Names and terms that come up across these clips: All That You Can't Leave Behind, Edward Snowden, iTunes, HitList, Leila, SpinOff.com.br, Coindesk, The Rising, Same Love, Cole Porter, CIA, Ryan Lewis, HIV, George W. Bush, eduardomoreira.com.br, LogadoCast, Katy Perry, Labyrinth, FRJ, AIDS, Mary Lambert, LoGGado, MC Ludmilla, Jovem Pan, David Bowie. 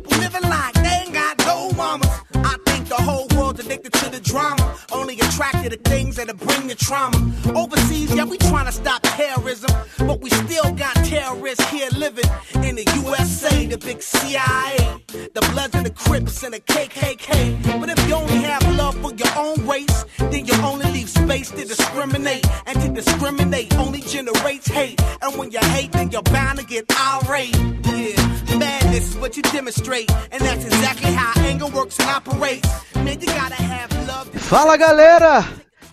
people living like they ain't got no mamas. I think the whole world's addicted to the drama, only attracted to things that'll bring the trauma. Overseas, yeah, we trying to stop terrorism, but we still got terrorists here living in the USA, the big CIA, the Bloods and the Crips and the KKK. But if you only have love for your own race, then you only leave space to discriminate, and to discriminate only generates hate. And when you hate, then you're bound to get irate. Yeah, madness is what you demonstrate, and that's exactly how anger works and operates. Man, you gotta have love. Fala, galera!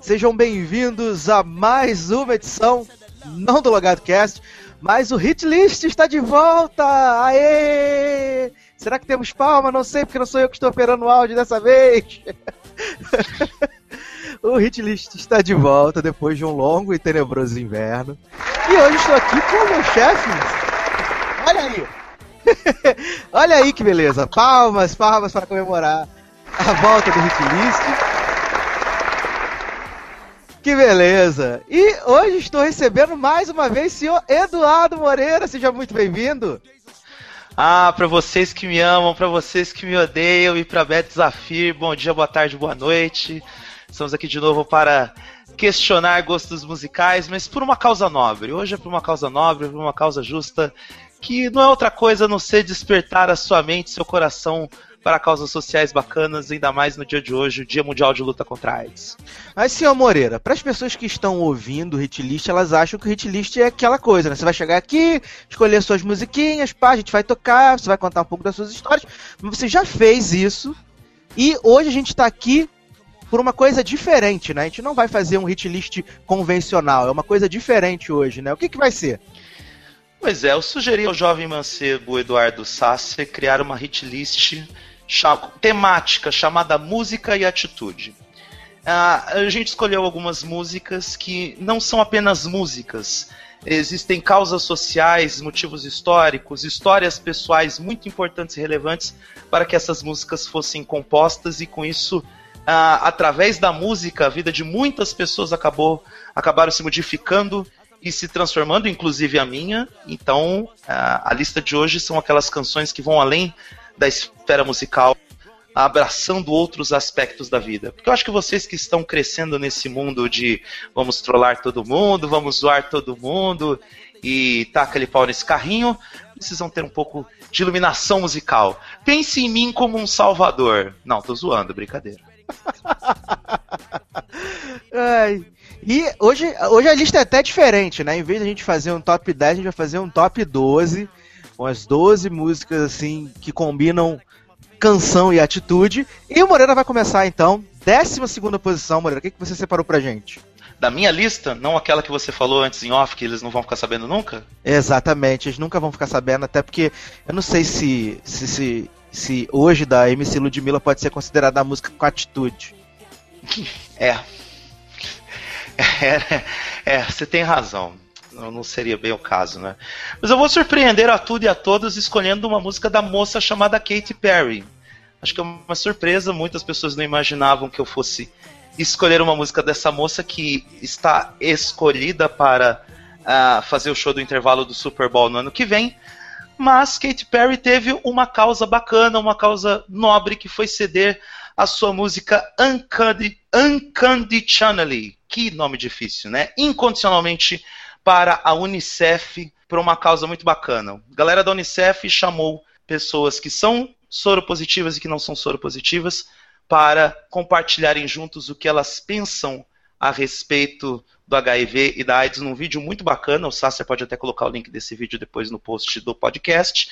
Sejam bem-vindos a mais uma edição, não do LogadoCast, mas o Hit List está de volta! Aê! Será que temos palma? Não sei, porque não sou eu que estou operando o áudio dessa vez. O Hit List está de volta depois de um longo e tenebroso inverno. E hoje estou aqui com o meu chefe. Olha aí! Olha aí que beleza! Palmas, palmas para comemorar a volta do Hit List. Que beleza! E hoje estou recebendo mais uma vez o senhor Eduardo Moreira, seja muito bem-vindo! Ah, para vocês que me amam, para vocês que me odeiam e para Beto Zafir, bom dia, boa tarde, boa noite. Estamos aqui de novo para questionar gostos musicais, mas por uma causa nobre. Hoje é por uma causa nobre, por uma causa justa, que não é outra coisa a não ser despertar a sua mente, seu coração, para causas sociais bacanas, ainda mais no dia de hoje, o Dia Mundial de Luta contra a AIDS. Mas, senhor Moreira, para as pessoas que estão ouvindo o Hit List, elas acham que o Hit List é aquela coisa, né? Você vai chegar aqui, escolher suas musiquinhas, pá, a gente vai tocar, você vai contar um pouco das suas histórias, mas você já fez isso, e hoje a gente está aqui por uma coisa diferente, né? A gente não vai fazer um Hit List convencional, é uma coisa diferente hoje, né? O que vai ser? Pois é, eu sugeri ao jovem mancebo Eduardo Sacer criar uma Hit List temática chamada Música e Atitude. A gente escolheu algumas músicas que não são apenas músicas. Existem causas sociais, motivos históricos, histórias pessoais muito importantes e relevantes para que essas músicas fossem compostas, e com isso, através da música, a vida de muitas pessoas acabaram se modificando e se transformando, inclusive a minha. Então, a lista de hoje são aquelas canções que vão além da esfera musical, abraçando outros aspectos da vida. Porque eu acho que vocês que estão crescendo nesse mundo de vamos trollar todo mundo, vamos zoar todo mundo e taca aquele pau nesse carrinho, precisam ter um pouco de iluminação musical. Pense em mim como um salvador. Não, tô zoando, brincadeira. Ai. E hoje a lista é até diferente, né? Em vez de a gente fazer um top 10, a gente vai fazer um top 12, com as 12 músicas assim que combinam canção e atitude. E o Moreira vai começar então. 12ª posição, Moreira, o que você separou pra gente? Da minha lista? Não aquela que você falou antes em off, que eles não vão ficar sabendo nunca? Exatamente, eles nunca vão ficar sabendo, até porque eu não sei se hoje da MC Ludmilla pode ser considerada a música com atitude. É, você tem razão. Não seria bem o caso, né? Mas eu vou surpreender a tudo e a todos escolhendo uma música da moça chamada Katy Perry. Acho que é uma surpresa, muitas pessoas não imaginavam que eu fosse escolher uma música dessa moça, que está escolhida para fazer o show do intervalo do Super Bowl no ano que vem. Mas Katy Perry teve uma causa bacana, uma causa nobre, que foi ceder a sua música Unconditionally, que nome difícil, né? Incondicionalmente, para a Unicef, por uma causa muito bacana. A galera da Unicef chamou pessoas que são soropositivas e que não são soropositivas para compartilharem juntos o que elas pensam a respeito do HIV e da AIDS num vídeo muito bacana. O Sacer pode até colocar o link desse vídeo depois no post do podcast.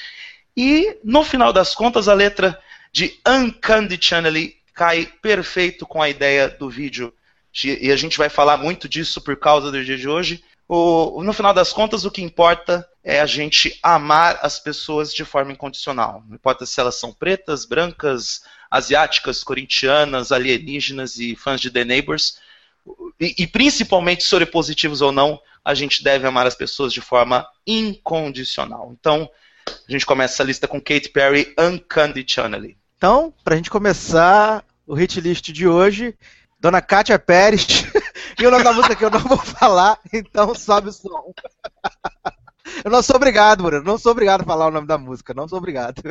E, no final das contas, a letra de Unconditionally cai perfeito com a ideia do vídeo. E a gente vai falar muito disso por causa do dia de hoje. No final das contas, o que importa é a gente amar as pessoas de forma incondicional. Não importa se elas são pretas, brancas, asiáticas, corintianas, alienígenas e fãs de The Neighbors. E principalmente, soropositivos ou não, a gente deve amar as pessoas de forma incondicional. Então, a gente começa a lista com Katy Perry, Unconditionally. Então, pra gente começar o Hit List de hoje, Dona Kátia Pérez... E o nome da música que eu não vou falar, então sobe o som. Eu não sou obrigado, Bruno. Não sou obrigado a falar o nome da música. Não sou obrigado.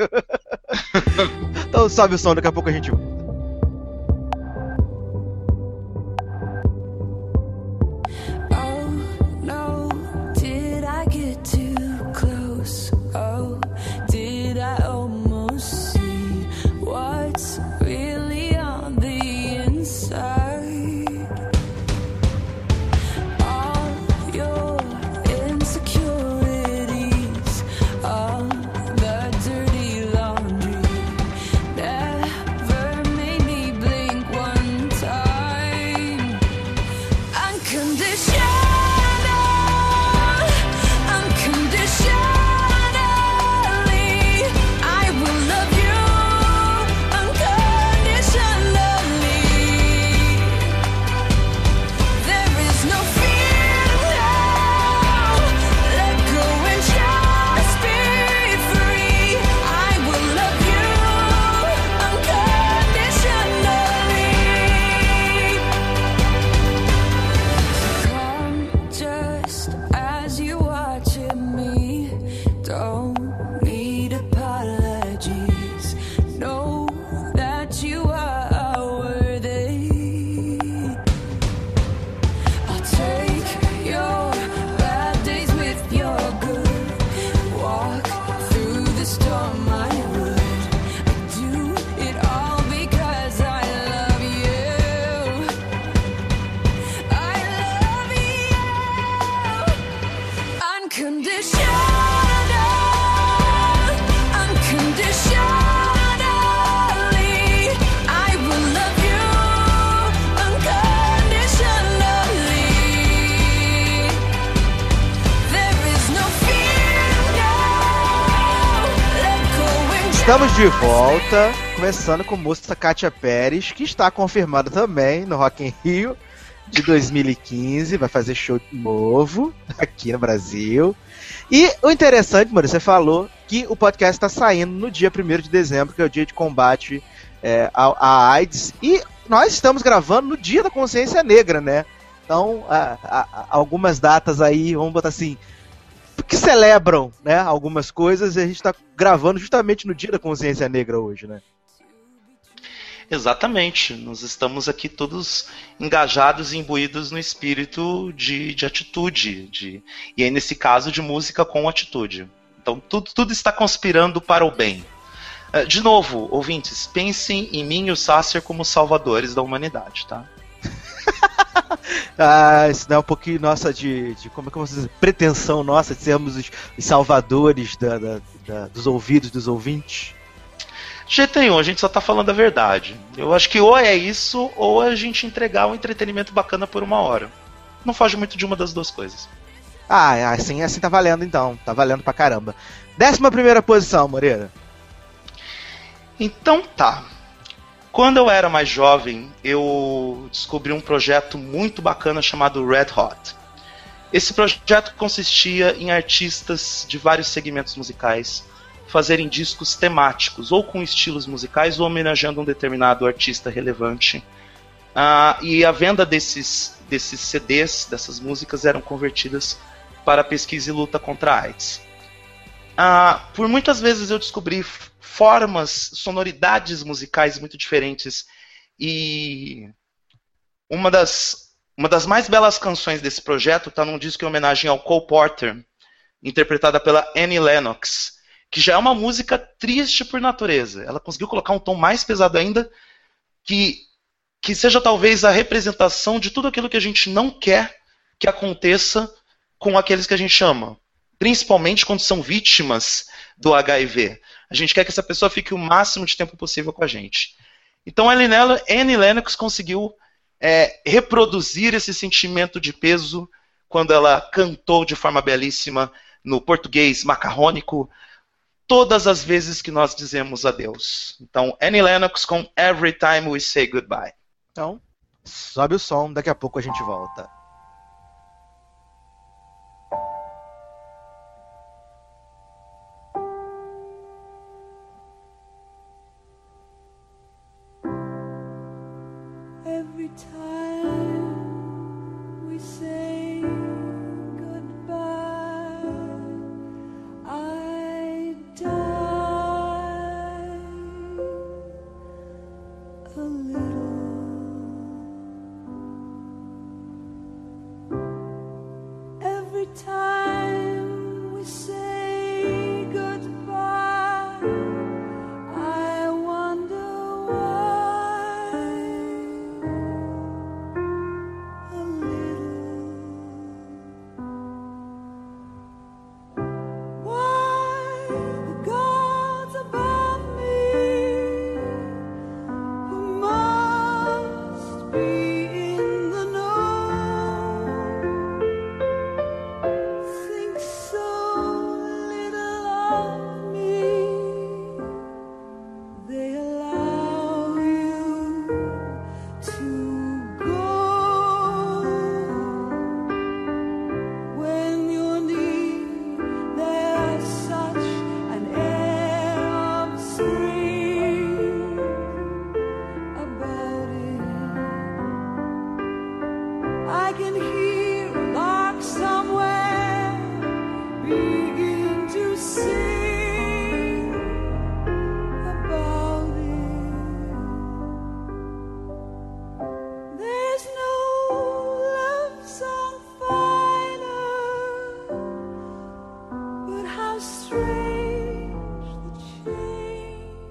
Então sobe o som, daqui a pouco a gente volta. Estamos de volta, começando com a moça Katy Perry, que está confirmada também no Rock in Rio de 2015, vai fazer show de novo aqui no Brasil. E o interessante, mano, você falou que o podcast está saindo no dia 1º de dezembro, que é o dia de combate à AIDS, e nós estamos gravando no dia da consciência negra, né? Então, algumas datas aí, vamos botar assim, que celebram, né, algumas coisas, e a gente está gravando justamente no Dia da Consciência Negra hoje, né? Exatamente, nós estamos aqui todos engajados e imbuídos no espírito de atitude, e aí nesse caso de música com atitude. Então tudo está conspirando para o bem. De novo, ouvintes, pensem em mim e o Sacer como salvadores da humanidade, tá? Ah, isso não é um pouquinho nossa de como é que vocês, pretensão nossa de sermos os salvadores dos ouvidos dos ouvintes? De jeito nenhum, a gente só tá falando a verdade. Eu acho que ou é isso, ou a gente entregar um entretenimento bacana por uma hora. Não foge muito de uma das duas coisas. Ah, assim tá valendo então, tá valendo pra caramba. 11ª posição, Moreira. Então tá. Quando eu era mais jovem, eu descobri um projeto muito bacana chamado Red Hot. Esse projeto consistia em artistas de vários segmentos musicais fazerem discos temáticos, ou com estilos musicais, ou homenageando um determinado artista relevante. E a venda desses CDs, dessas músicas, eram convertidas para pesquisa e luta contra a AIDS. Por muitas vezes eu descobri formas, sonoridades musicais muito diferentes, e uma das mais belas canções desse projeto está num disco em homenagem ao Cole Porter, interpretada pela Annie Lennox, que já é uma música triste por natureza. Ela conseguiu colocar um tom mais pesado ainda, que seja talvez a representação de tudo aquilo que a gente não quer que aconteça com aqueles que a gente ama, principalmente quando são vítimas do HIV. A gente quer que essa pessoa fique o máximo de tempo possível com a gente. Então, Annie Lennox conseguiu reproduzir esse sentimento de peso quando ela cantou de forma belíssima no português macarrônico todas as vezes que nós dizemos adeus. Então, Annie Lennox com Every Time We Say Goodbye. Então, sobe o som, daqui a pouco a gente volta. Goodbye, I die.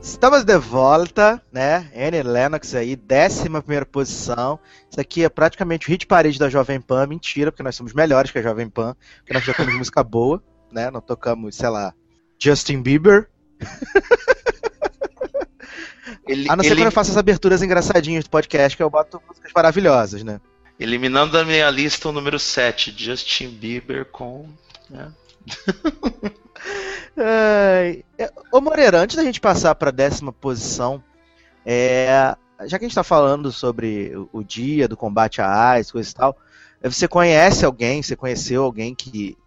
Estamos de volta, né? Annie Lennox aí, 11ª posição. Isso aqui é praticamente o hit parede da Jovem Pan. Mentira, porque nós somos melhores que a Jovem Pan, porque nós tocamos música boa, né? Não tocamos, sei lá, Justin Bieber. A não ser quando eu faço as aberturas engraçadinhas do podcast, que eu boto músicas maravilhosas, né? Eliminando da minha lista o número 7, Justin Bieber com... né? Ô Moreira, antes da gente passar para a 10ª posição, já que a gente está falando sobre o dia do combate à AIDS, coisa e tal, você conhece alguém, você conheceu alguém que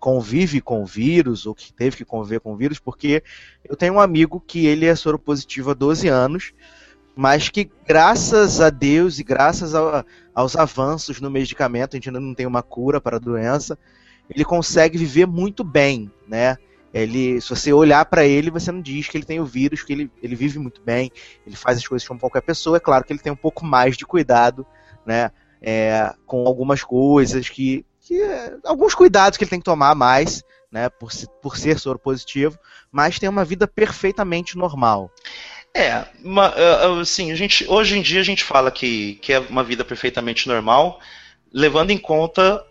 convive com o vírus ou que teve que conviver com o vírus? Porque eu tenho um amigo que ele é soropositivo há 12 anos, mas que graças a Deus e graças aos avanços no medicamento, a gente ainda não tem uma cura para a doença, ele consegue viver muito bem, né? Ele, se você olhar para ele, você não diz que ele tem o vírus, que ele vive muito bem, ele faz as coisas como qualquer pessoa. É claro que ele tem um pouco mais de cuidado, né? Com algumas coisas alguns cuidados que ele tem que tomar mais, né? Por ser soropositivo, mas tem uma vida perfeitamente normal. Assim, hoje em dia a gente fala que é uma vida perfeitamente normal, levando em conta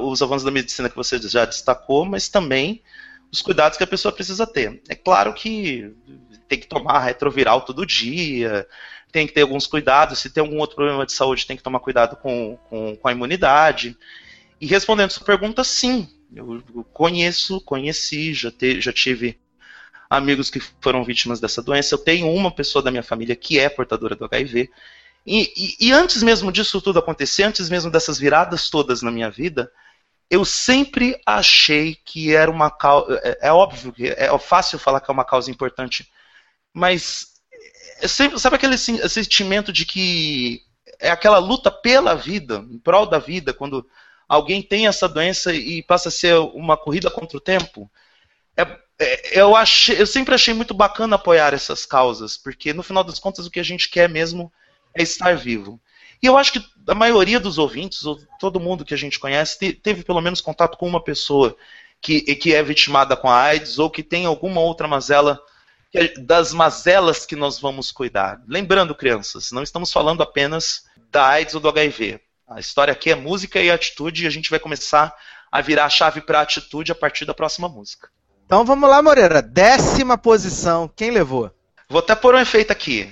os avanços da medicina que você já destacou, mas também os cuidados que a pessoa precisa ter. É claro que tem que tomar retroviral todo dia, tem que ter alguns cuidados, se tem algum outro problema de saúde tem que tomar cuidado com a imunidade. E respondendo sua pergunta, sim, eu conheci, já tive amigos que foram vítimas dessa doença, eu tenho uma pessoa da minha família que é portadora do HIV, e antes mesmo disso tudo acontecer, antes mesmo dessas viradas todas na minha vida, eu sempre achei que era uma causa... É óbvio, é fácil falar que é uma causa importante, mas sempre, sabe aquele sentimento de que é aquela luta pela vida, em prol da vida, quando alguém tem essa doença e passa a ser uma corrida contra o tempo? Eu sempre achei muito bacana apoiar essas causas, porque no final das contas o que a gente quer mesmo é estar vivo. E eu acho que a maioria dos ouvintes, ou todo mundo que a gente conhece, teve pelo menos contato com uma pessoa que é vitimada com a AIDS, ou que tem alguma outra mazela, das mazelas que nós vamos cuidar. Lembrando, crianças, não estamos falando apenas da AIDS ou do HIV. A história aqui é música e atitude, e a gente vai começar a virar a chave para a atitude a partir da próxima música. Então vamos lá, Moreira. 10ª posição, quem levou? Vou até pôr um efeito aqui.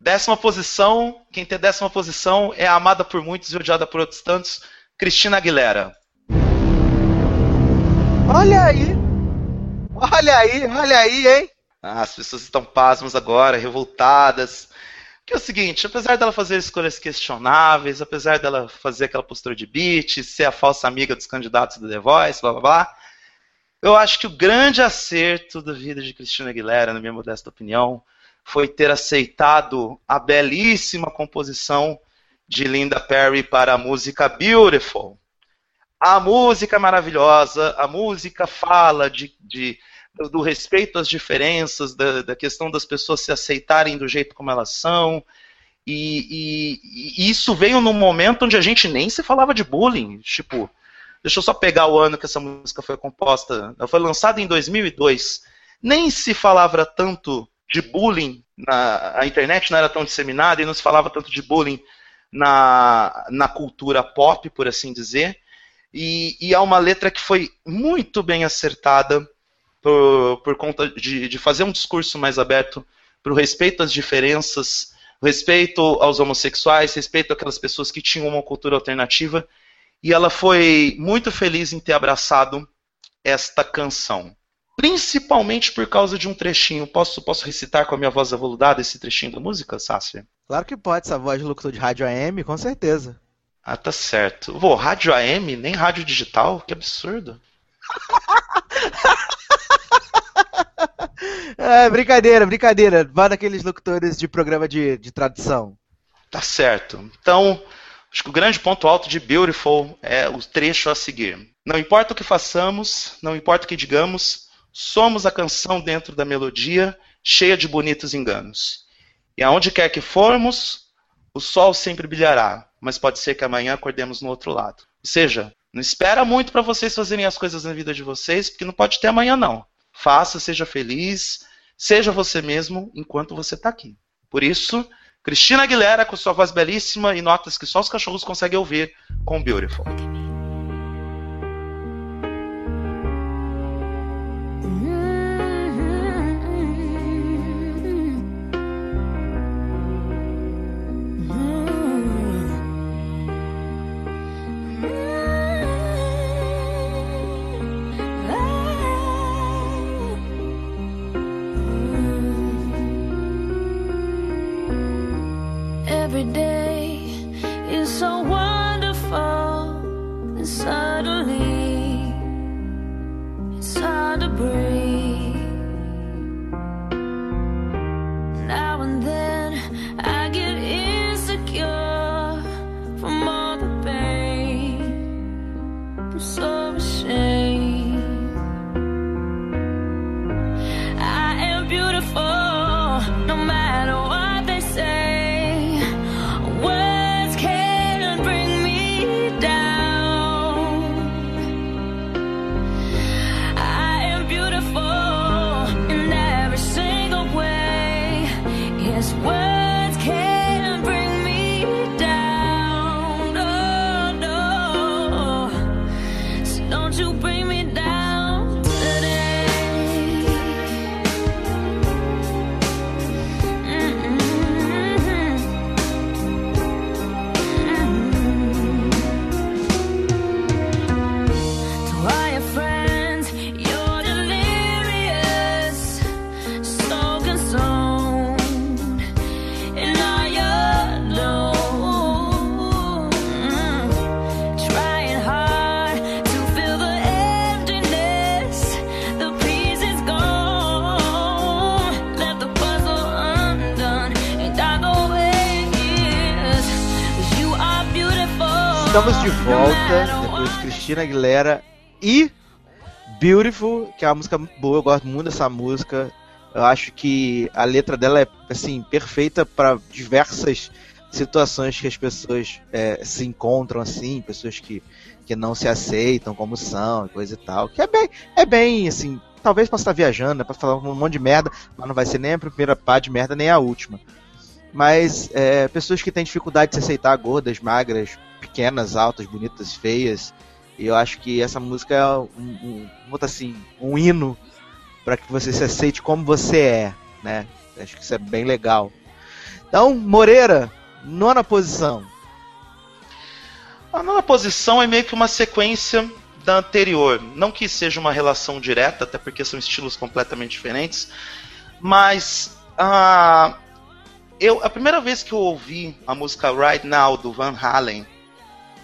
10ª posição, quem tem 10ª posição é amada por muitos e odiada por outros tantos, Christina Aguilera. Olha aí, hein? As pessoas estão pasmas agora, revoltadas. Que é o seguinte, apesar dela fazer escolhas questionáveis, apesar dela fazer aquela postura de beat, ser a falsa amiga dos candidatos do The Voice, blá blá blá, eu acho que o grande acerto da vida de Christina Aguilera, na minha modesta opinião, foi ter aceitado a belíssima composição de Linda Perry para a música Beautiful. A música maravilhosa, a música fala do respeito às diferenças, da questão das pessoas se aceitarem do jeito como elas são. E isso veio num momento onde a gente nem se falava de bullying. Tipo, deixa eu só pegar o ano que essa música foi composta. Ela foi lançada em 2002. Nem se falava tanto de bullying, a internet não era tão disseminada e não se falava tanto de bullying na cultura pop, por assim dizer. E há uma letra que foi muito bem acertada por conta de fazer um discurso mais aberto para o respeito às diferenças, respeito aos homossexuais, respeito àquelas pessoas que tinham uma cultura alternativa, e ela foi muito feliz em ter abraçado esta canção. Principalmente por causa de um trechinho. Posso recitar com a minha voz aveludada esse trechinho da música, Sacer? Claro que pode, essa voz de locutor de rádio AM, com certeza. Ah, tá certo. Vô, rádio AM, nem rádio digital? Que absurdo. É, brincadeira. Vá naqueles locutores de programa de tradução. Tá certo. Então, acho que o grande ponto alto de Beautiful é o trecho a seguir. Não importa o que façamos, não importa o que digamos, somos a canção dentro da melodia, cheia de bonitos enganos. E aonde quer que formos, o sol sempre brilhará, mas pode ser que amanhã acordemos no outro lado. Ou seja, não espera muito para vocês fazerem as coisas na vida de vocês, porque não pode ter amanhã não. Faça, seja feliz, seja você mesmo enquanto você está aqui. Por isso, Christina Aguilera com sua voz belíssima e notas que só os cachorros conseguem ouvir com Beautiful. Estamos de volta, depois de Christina Aguilera e Beautiful, que é uma música muito boa, eu gosto muito dessa música. Eu acho que a letra dela é assim, perfeita para diversas situações que as pessoas se encontram, assim, pessoas que não se aceitam como são, coisa e tal. Que é bem assim, talvez possa estar viajando, para falar um monte de merda, mas não vai ser nem a primeira pá de merda, nem a última. Mas pessoas que têm dificuldade de se aceitar, gordas, magras, pequenas, altas, bonitas, feias. E eu acho que essa música é um hino para que você se aceite como você é, né? Acho que isso é bem legal. Então, Moreira, 9ª posição. A 9ª posição é meio que uma sequência da anterior. Não que seja uma relação direta, até porque são estilos completamente diferentes, mas a primeira vez que eu ouvi a música Right Now, do Van Halen,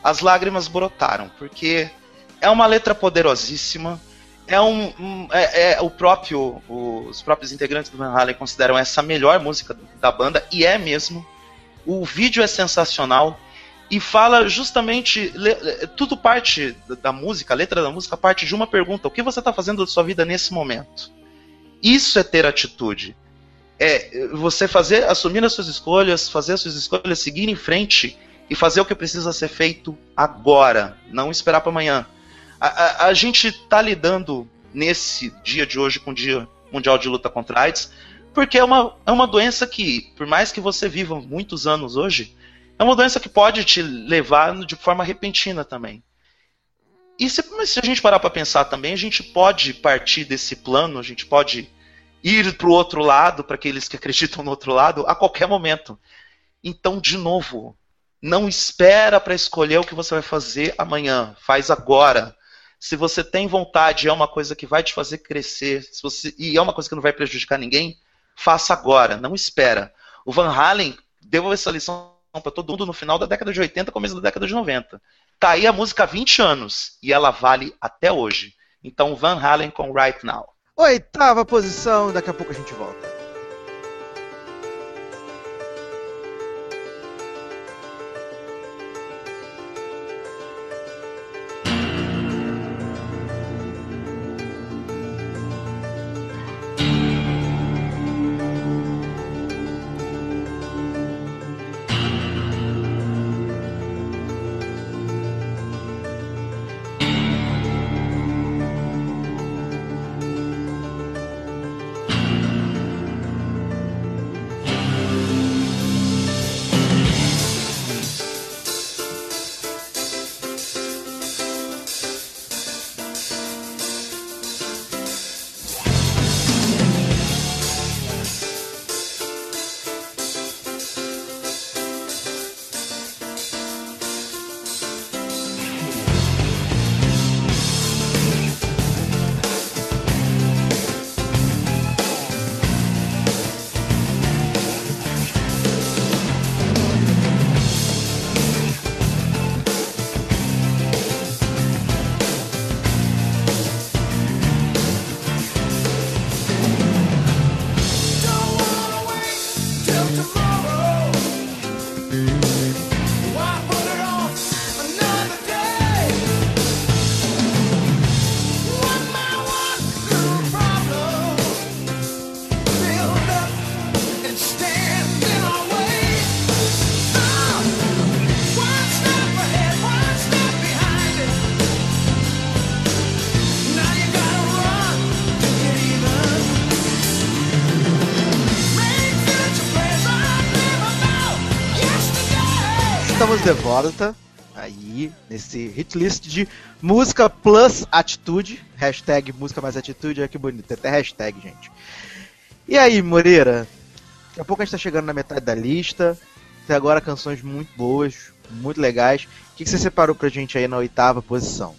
as lágrimas brotaram, porque é uma letra poderosíssima, os próprios integrantes do Van Halen consideram essa a melhor música da banda, e é mesmo. O vídeo é sensacional, e fala justamente, tudo parte da música, a letra da música parte de uma pergunta: o que você está fazendo da sua vida nesse momento? Isso é ter atitude. É você fazer, assumir as suas escolhas, fazer as suas escolhas, seguir em frente e fazer o que precisa ser feito agora, não esperar para amanhã. A gente está lidando nesse dia de hoje com o Dia Mundial de Luta contra a AIDS, porque é uma doença que, por mais que você viva muitos anos hoje, é uma doença que pode te levar de forma repentina também. E se a gente parar para pensar também, a gente pode partir desse plano, a gente pode ir para o outro lado, para aqueles que acreditam no outro lado, a qualquer momento. Então, de novo, não espera para escolher o que você vai fazer amanhã, faz agora. Se você tem vontade, é uma coisa que vai te fazer crescer, e é uma coisa que não vai prejudicar ninguém, faça agora, não espera. O Van Halen deu essa lição para todo mundo no final da década de 80, começo da década de 90. Tá aí a música há 20 anos, e ela vale até hoje. Então, Van Halen com Right Now. Oitava posição, daqui a pouco a gente volta. Estamos de volta aí nesse hit list de música plus atitude, hashtag música mais atitude, olha que bonito, até hashtag, gente. E aí, Moreira, daqui a pouco a gente tá chegando na metade da lista, até agora canções muito boas, muito legais. O que você separou pra gente aí na oitava posição?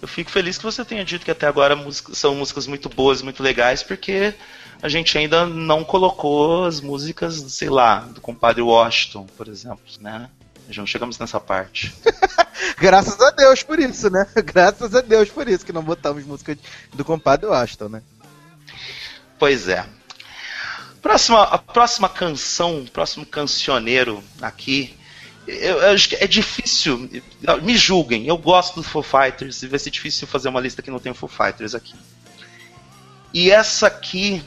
Eu fico feliz que você tenha dito que até agora são músicas muito boas, muito legais, porque a gente ainda não colocou as músicas, sei lá, do compadre Washington, por exemplo, né? Já não chegamos nessa parte. Graças a Deus por isso, né? Graças a Deus por isso que não botamos música do compadre Washington, né? Pois é. A próxima canção, o próximo cancioneiro aqui, eu acho que é difícil, me julguem, eu gosto do Foo Fighters e vai ser difícil fazer uma lista que não tem Foo Fighters aqui. E essa aqui,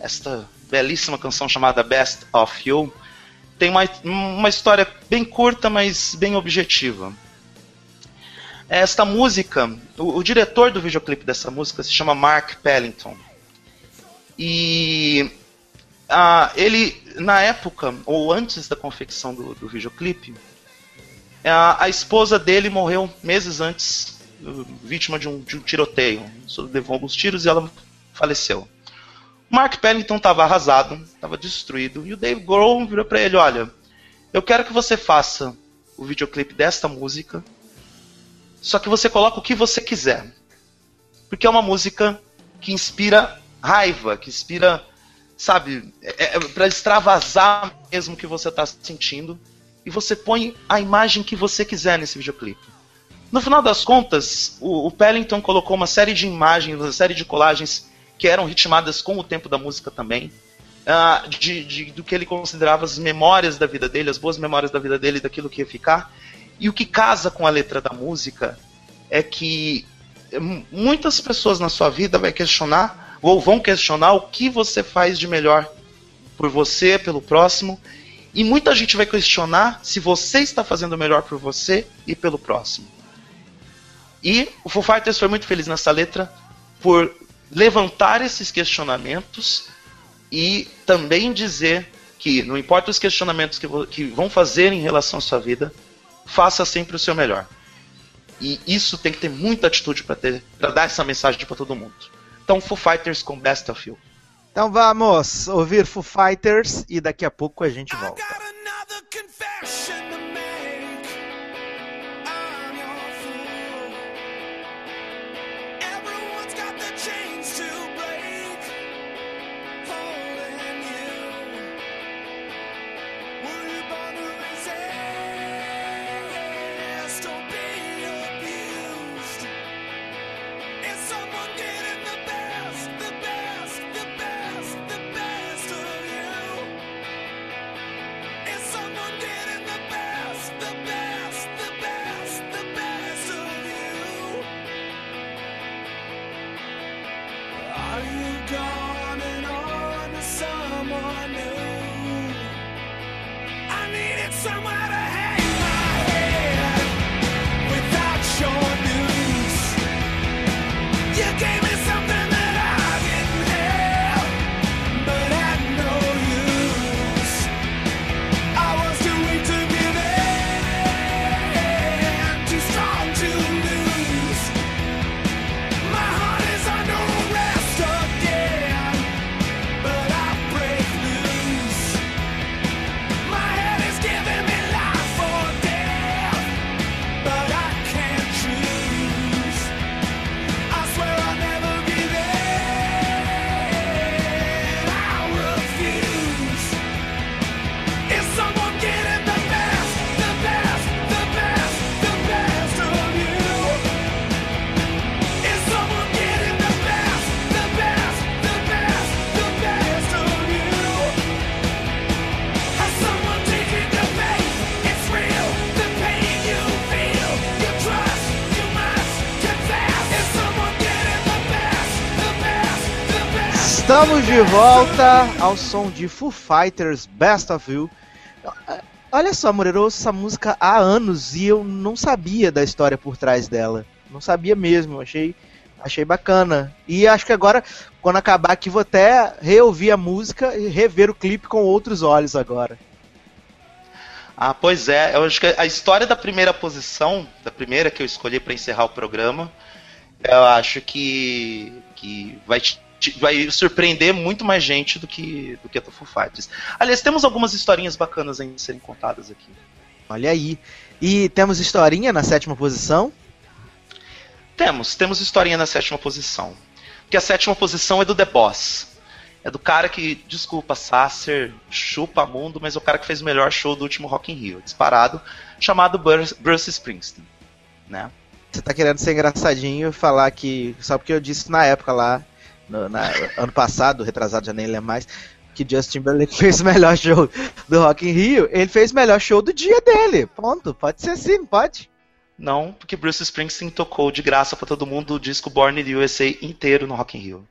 esta belíssima canção chamada Best of You, tem uma história bem curta, mas bem objetiva. Esta música, o diretor do videoclipe dessa música se chama Mark Pellington. E ele, na época, ou antes da confecção do videoclipe, a esposa dele morreu meses antes, vítima de um tiroteio. Levou alguns tiros e ela faleceu. O Mark Pellington estava arrasado, estava destruído, e o Dave Grohl virou para ele: olha, eu quero que você faça o videoclipe desta música, só que você coloca o que você quiser. Porque é uma música que inspira raiva, que inspira, sabe, para extravasar mesmo o que você está sentindo, e você põe a imagem que você quiser nesse videoclipe. No final das contas, o Pellington colocou uma série de imagens, uma série de colagens que eram ritmadas com o tempo da música também, do que ele considerava as memórias da vida dele, as boas memórias da vida dele, daquilo que ia ficar. E o que casa com a letra da música é que muitas pessoas na sua vida vai questionar ou vão questionar o que você faz de melhor por você, pelo próximo. E muita gente vai questionar se você está fazendo o melhor por você e pelo próximo. E o Foo Fighters foi muito feliz nessa letra por levantar esses questionamentos e também dizer que não importa os questionamentos que vão fazer em relação à sua vida, faça sempre o seu melhor. E isso tem que ter muita atitude para dar essa mensagem para todo mundo. Então, Foo Fighters com Best of You. Então vamos ouvir Foo Fighters e daqui a pouco a gente volta. Estamos de volta ao som de Foo Fighters, Best of You. Olha só, Moreira, eu ouço essa música há anos e eu não sabia da história por trás dela. Não sabia mesmo, achei bacana. E acho que agora, quando acabar aqui, vou até reouvir a música e rever o clipe com outros olhos agora. Ah, pois é. Eu acho que a história da primeira posição, da primeira que eu escolhi para encerrar o programa, eu acho que vai surpreender muito mais gente do que a Foo Fighters. Aliás, temos algumas historinhas bacanas ainda serem contadas aqui. Olha aí. E temos historinha na sétima posição? Temos historinha na sétima posição. Porque a sétima posição é do The Boss. É do cara que, desculpa, Sacer, chupa mundo, mas é o cara que fez o melhor show do último Rock in Rio, disparado, chamado Bruce Springsteen. Né? Você tá querendo ser engraçadinho e falar que... Só porque eu disse na época lá... ano passado, retrasado, já nem lembro mais, que Justin Bieber fez o melhor show do Rock in Rio, ele fez o melhor show do dia dele, ponto, pode ser assim, pode? Não, porque Bruce Springsteen tocou de graça pra todo mundo o disco Born in the USA inteiro no Rock in Rio,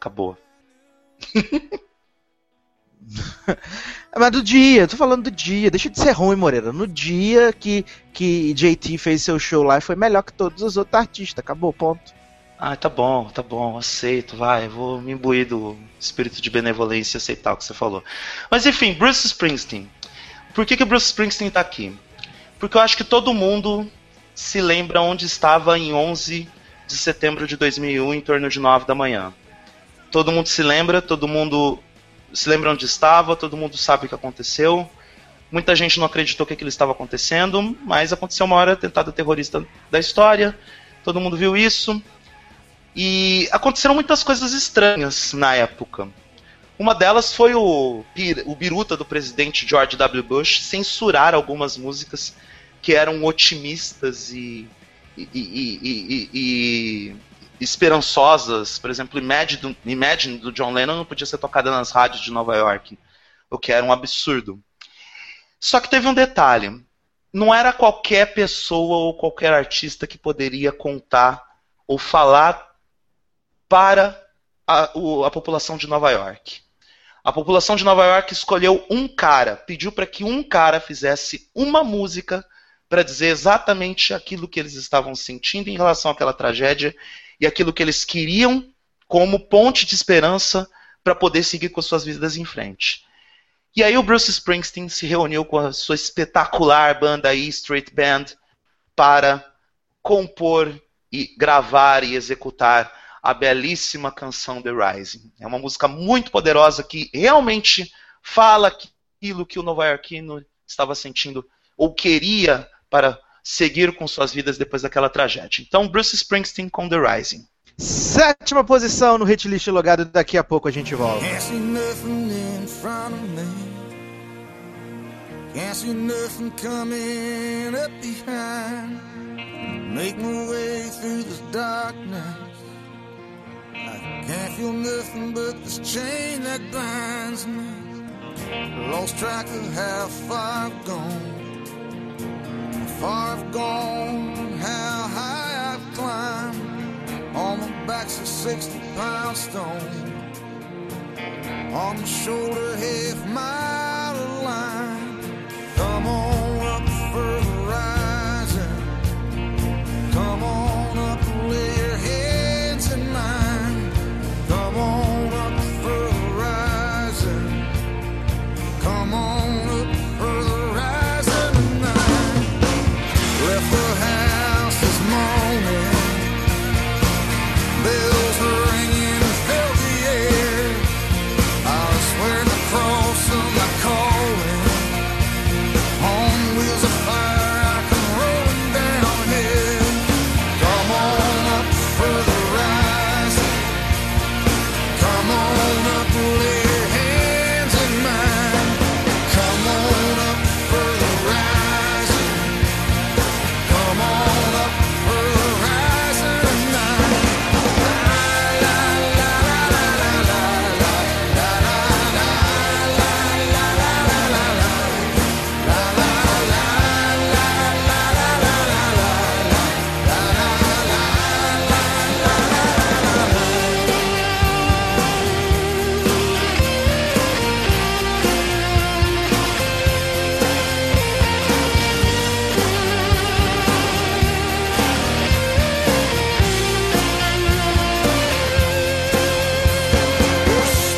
acabou. Mas do dia, eu tô falando do dia, deixa de ser ruim, Moreira, no dia que JT fez seu show lá, foi melhor que todos os outros artistas, acabou, ponto. Ah, tá bom, aceito, vai, vou me imbuir do espírito de benevolência e aceitar o que você falou. Mas enfim, Bruce Springsteen. Por que o Bruce Springsteen tá aqui? Porque eu acho que todo mundo se lembra onde estava em 11 de setembro de 2001, em torno de 9 da manhã. Todo mundo se lembra onde estava, todo mundo sabe o que aconteceu. Muita gente não acreditou que aquilo estava acontecendo, mas aconteceu uma hora atentado terrorista da história, todo mundo viu isso. E aconteceram muitas coisas estranhas na época. Uma delas foi o biruta do presidente George W. Bush censurar algumas músicas que eram otimistas e esperançosas. Por exemplo, Imagine do John Lennon não podia ser tocada nas rádios de Nova York, o que era um absurdo. Só que teve um detalhe. Não era qualquer pessoa ou qualquer artista que poderia contar ou falar para a população de Nova York. A população de Nova York escolheu um cara, pediu para que um cara fizesse uma música para dizer exatamente aquilo que eles estavam sentindo em relação àquela tragédia e aquilo que eles queriam como ponte de esperança para poder seguir com as suas vidas em frente. E aí o Bruce Springsteen se reuniu com a sua espetacular banda aí, Street Band, para compor e gravar e executar a belíssima canção The Rising. É uma música muito poderosa que realmente fala aquilo que o nova-iorquino estava sentindo ou queria para seguir com suas vidas depois daquela tragédia. Então, Bruce Springsteen com The Rising. 7ª posição no Hit List logado. Daqui a pouco a gente volta. Can't see nothing coming up behind. Make my way through this darkness. I can't feel nothing but this chain that binds me. Lost track of how far I've gone. How far I've gone, how high I've climbed. On the backs of 60-pound stone. On the shoulder half mile of line. Come on up for the rising. Come on up, lay your heads in mine. Come on up for the rising. Come on up for the rising tonight. Left the house this morning. Bells were ringing and filled the air. I was wearing the cross of my calling.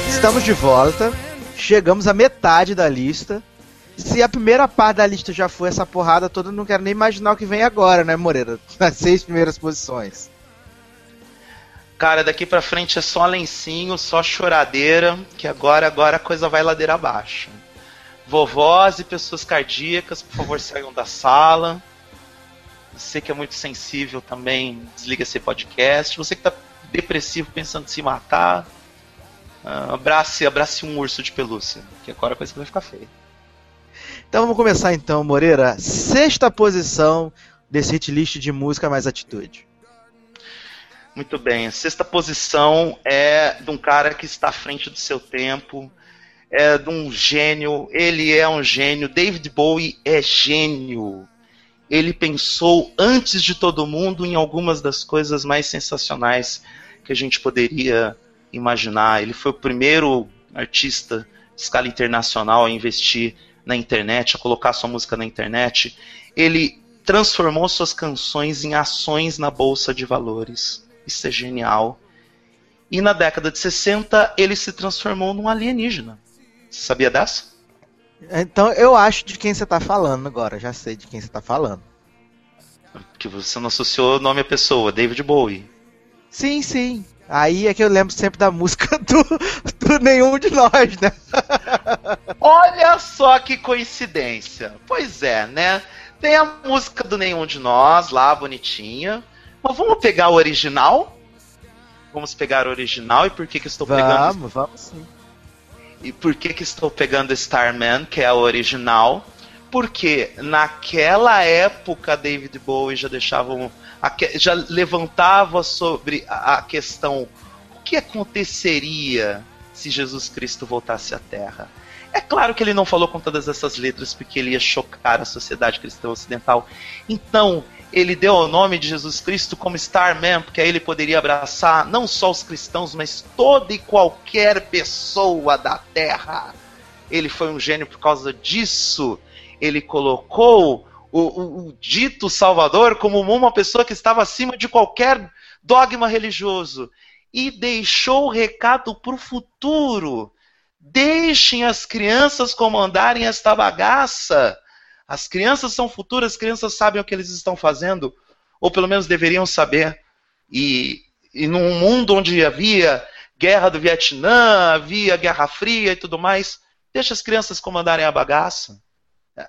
Estamos de volta, chegamos à metade da lista. Se a primeira parte da lista já foi essa porrada toda, não quero nem imaginar o que vem agora, né, Moreira? Nas 6 primeiras posições. Cara, daqui pra frente é só lencinho, só choradeira, que agora a coisa vai ladeira abaixo. Vovós e pessoas cardíacas, por favor, saiam da sala. Você que é muito sensível também, desliga esse podcast. Você que tá depressivo, pensando em se matar... Abrace um urso de pelúcia, que agora a coisa vai ficar feia. Então vamos começar então, Moreira. 6ª posição desse hit list de música mais atitude. Muito bem, a 6ª posição é de um cara que está à frente do seu tempo, é de um gênio, ele é um gênio, David Bowie é gênio. Ele pensou antes de todo mundo em algumas das coisas mais sensacionais que a gente poderia imaginar. Ele foi o primeiro artista de escala internacional a investir na internet, a colocar sua música na internet. Ele transformou suas canções em ações na Bolsa de Valores. Isso é genial. E na década de 60, ele se transformou num alienígena. Você sabia dessa? Então, eu acho de quem você está falando agora. Já sei de quem você está falando. Que você não associou o nome à pessoa. David Bowie. Sim, sim. Aí é que eu lembro sempre da música do Nenhum de Nós, né? Olha só que coincidência. Pois é, né? Tem a música do Nenhum de Nós lá, bonitinha. Mas vamos pegar o original? Vamos pegar o original. E por que que estou pegando... Vamos sim. E por que que estou pegando Starman, que é a original? Porque naquela época David Bowie já já levantava sobre a questão: o que aconteceria se Jesus Cristo voltasse à Terra? É claro que ele não falou com todas essas letras porque ele ia chocar a sociedade cristã ocidental. Então, ele deu o nome de Jesus Cristo como Starman, porque aí ele poderia abraçar não só os cristãos, mas toda e qualquer pessoa da Terra. Ele foi um gênio por causa disso. Ele colocou o dito Salvador como uma pessoa que estava acima de qualquer dogma religioso. E deixou o recado para o futuro. Deixem as crianças comandarem esta bagaça. As crianças são futuras, as crianças sabem o que eles estão fazendo, ou pelo menos deveriam saber. E num mundo onde havia guerra do Vietnã, havia Guerra Fria e tudo mais, deixa as crianças comandarem a bagaça.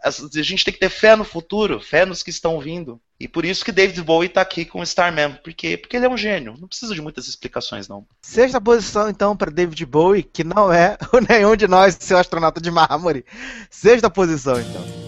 A gente tem que ter fé no futuro, fé nos que estão vindo. E por isso que David Bowie está aqui com o Starman, porque ele é um gênio. Não precisa de muitas explicações, não. Sexta posição, então, para David Bowie, que não é o Nenhum de Nós, seu astronauta de mármore. Sexta posição, então.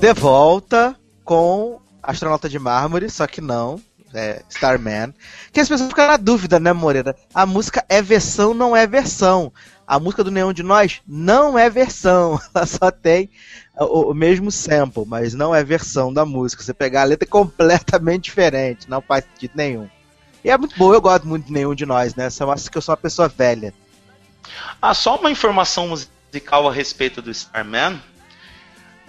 De volta com Astronauta de Mármore, só que não, é Starman. Que as pessoas ficam na dúvida, né, Moreira? A música é versão, não é versão. A música do Nenhum de Nós não é versão. Ela só tem o mesmo sample, mas não é versão da música. Você pegar a letra é completamente diferente, não faz sentido nenhum. E é muito boa, eu gosto muito de Nenhum de Nós, né? Eu acho que eu sou uma pessoa velha. Ah, só uma informação musical a respeito do Starman.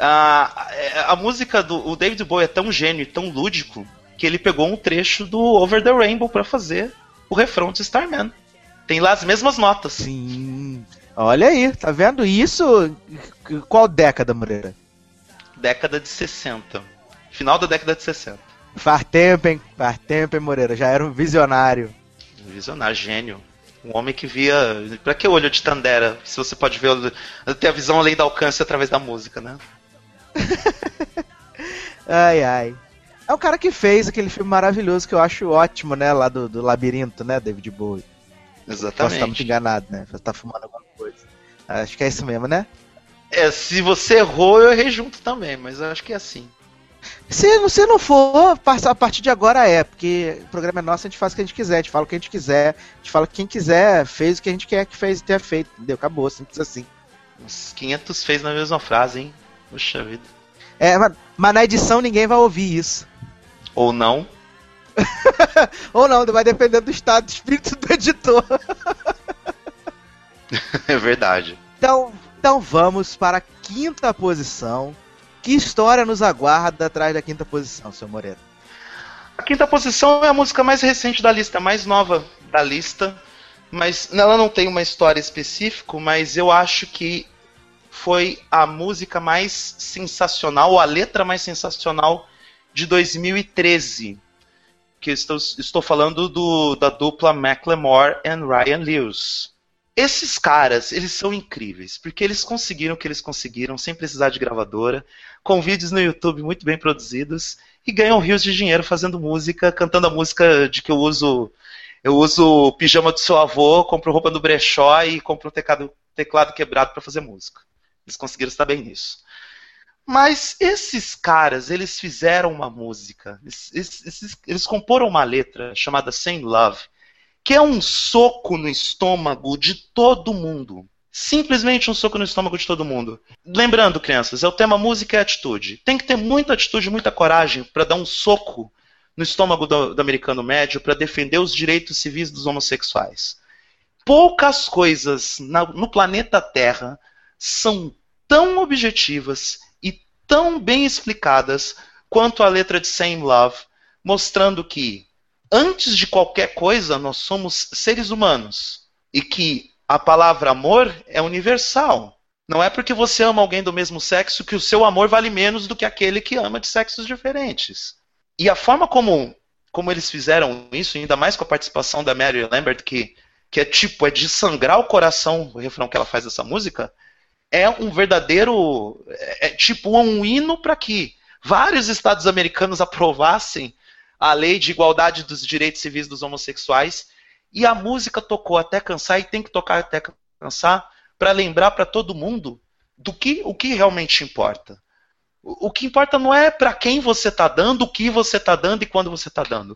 A música do David Bowie é tão gênio e tão lúdico que ele pegou um trecho do Over the Rainbow para fazer o refrão de Starman. Tem lá as mesmas notas. Sim. Olha aí, tá vendo isso? Qual década, Moreira? Década de 60. Final da década de 60. Faz tempo, hein, Moreira? Já era um visionário. Visionário, gênio. Um homem que via... Pra que olho de Tandera? Se você pode ver, ter a visão além do alcance através da música, né? Ai, ai. É o cara que fez aquele filme maravilhoso que eu acho ótimo, né? Lá do Labirinto, né? David Bowie. Exatamente. Posso estar muito enganado, né? Você tá fumando alguma coisa. Acho que é isso mesmo, né? É, se você errou, eu errei junto também, mas eu acho que é assim. Se não for, a partir de agora é, porque o programa é nosso, a gente faz o que a gente quiser, a gente fala o que a gente quiser, a gente fala que quem quiser fez o que a gente quer que fez e tenha feito, entendeu? Acabou, simples assim. Uns 500 fez na mesma frase, hein? Puxa vida. É, mas na edição ninguém vai ouvir isso. Ou não. Ou não, vai depender do estado de espírito do editor. É verdade. Então vamos para a quinta posição. Que história nos aguarda atrás da quinta posição, seu Moreira? A quinta posição é a música mais recente da lista, a mais nova da lista. Mas ela não tem uma história específica, mas eu acho que foi a música mais sensacional, ou a letra mais sensacional de 2013. que estou falando da dupla Macklemore and Ryan Lewis. Esses caras, eles são incríveis, porque eles conseguiram o que eles conseguiram, sem precisar de gravadora, com vídeos no YouTube muito bem produzidos, e ganham rios de dinheiro fazendo música, cantando a música de que eu uso o pijama do seu avô, compro roupa no brechó e compro um teclado quebrado para fazer música. Eles conseguiram estar bem nisso. Mas esses caras, eles fizeram uma música, eles comporam uma letra chamada Same Love, que é um soco no estômago de todo mundo. Simplesmente um soco no estômago de todo mundo. Lembrando, crianças, é o tema música e atitude. Tem que ter muita atitude, muita coragem para dar um soco no estômago do americano médio para defender os direitos civis dos homossexuais. Poucas coisas no planeta Terra são tão objetivas e tão bem explicadas quanto a letra de Same Love, mostrando que antes de qualquer coisa, nós somos seres humanos. E que a palavra amor é universal. Não é porque você ama alguém do mesmo sexo que o seu amor vale menos do que aquele que ama de sexos diferentes. E a forma como eles fizeram isso, ainda mais com a participação da Mary Lambert, que é tipo, de sangrar o coração, o refrão que ela faz dessa música, é um verdadeiro... é tipo um hino para que vários estados americanos aprovassem a lei de igualdade dos direitos civis dos homossexuais, e a música tocou até cansar, e tem que tocar até cansar, para lembrar para todo mundo o que realmente importa. O que importa não é para quem você está dando, o que você está dando e quando você está dando.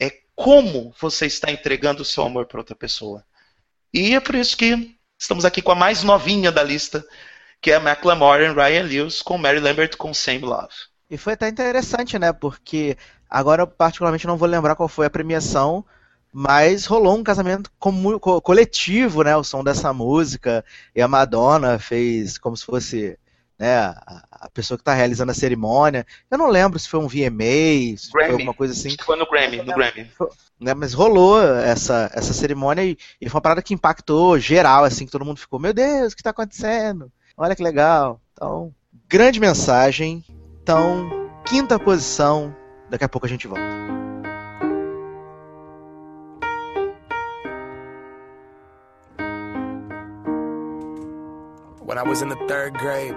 É como você está entregando o seu amor para outra pessoa. E é por isso que estamos aqui com a mais novinha da lista, que é Macklemore e Ryan Lewis, com Mary Lambert com Same Love. E foi até interessante, né, porque... agora, eu particularmente não vou lembrar qual foi a premiação, mas rolou um casamento coletivo, né? O som dessa música. E a Madonna fez como se fosse, né, a pessoa que está realizando a cerimônia. Eu não lembro se foi um VMA, se foi alguma coisa assim. Foi no Grammy, no Grammy. Né, mas rolou essa cerimônia e foi uma parada que impactou geral, assim, que todo mundo ficou, meu Deus, o que está acontecendo? Olha que legal. Então, grande mensagem. Então, quinta posição. Daqui a pouco a gente volta. When I was in the third grade,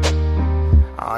Oh,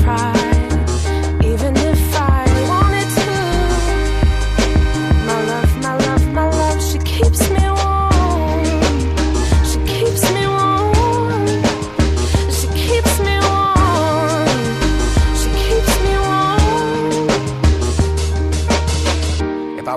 tried. If I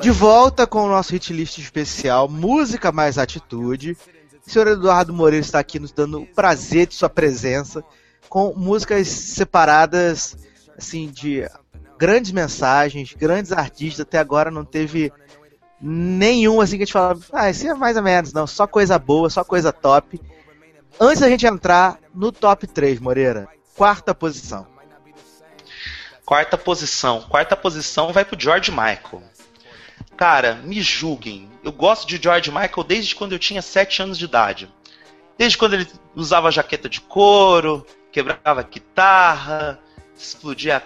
De volta com o nosso hit list especial Música Mais Atitude. O senhor Eduardo Moreira está aqui nos dando o prazer de sua presença com músicas separadas assim, de grandes mensagens, grandes artistas. Até agora não teve nenhum assim que a gente falava, isso é mais ou menos, não, só coisa boa, só coisa top. Antes da gente entrar no top 3, Moreira, quarta posição. Quarta posição vai pro George Michael. cara, me julguem. Eu gosto de George Michael desde quando eu tinha 7 anos de idade. Desde quando ele usava jaqueta de couro, quebrava guitarra, explodia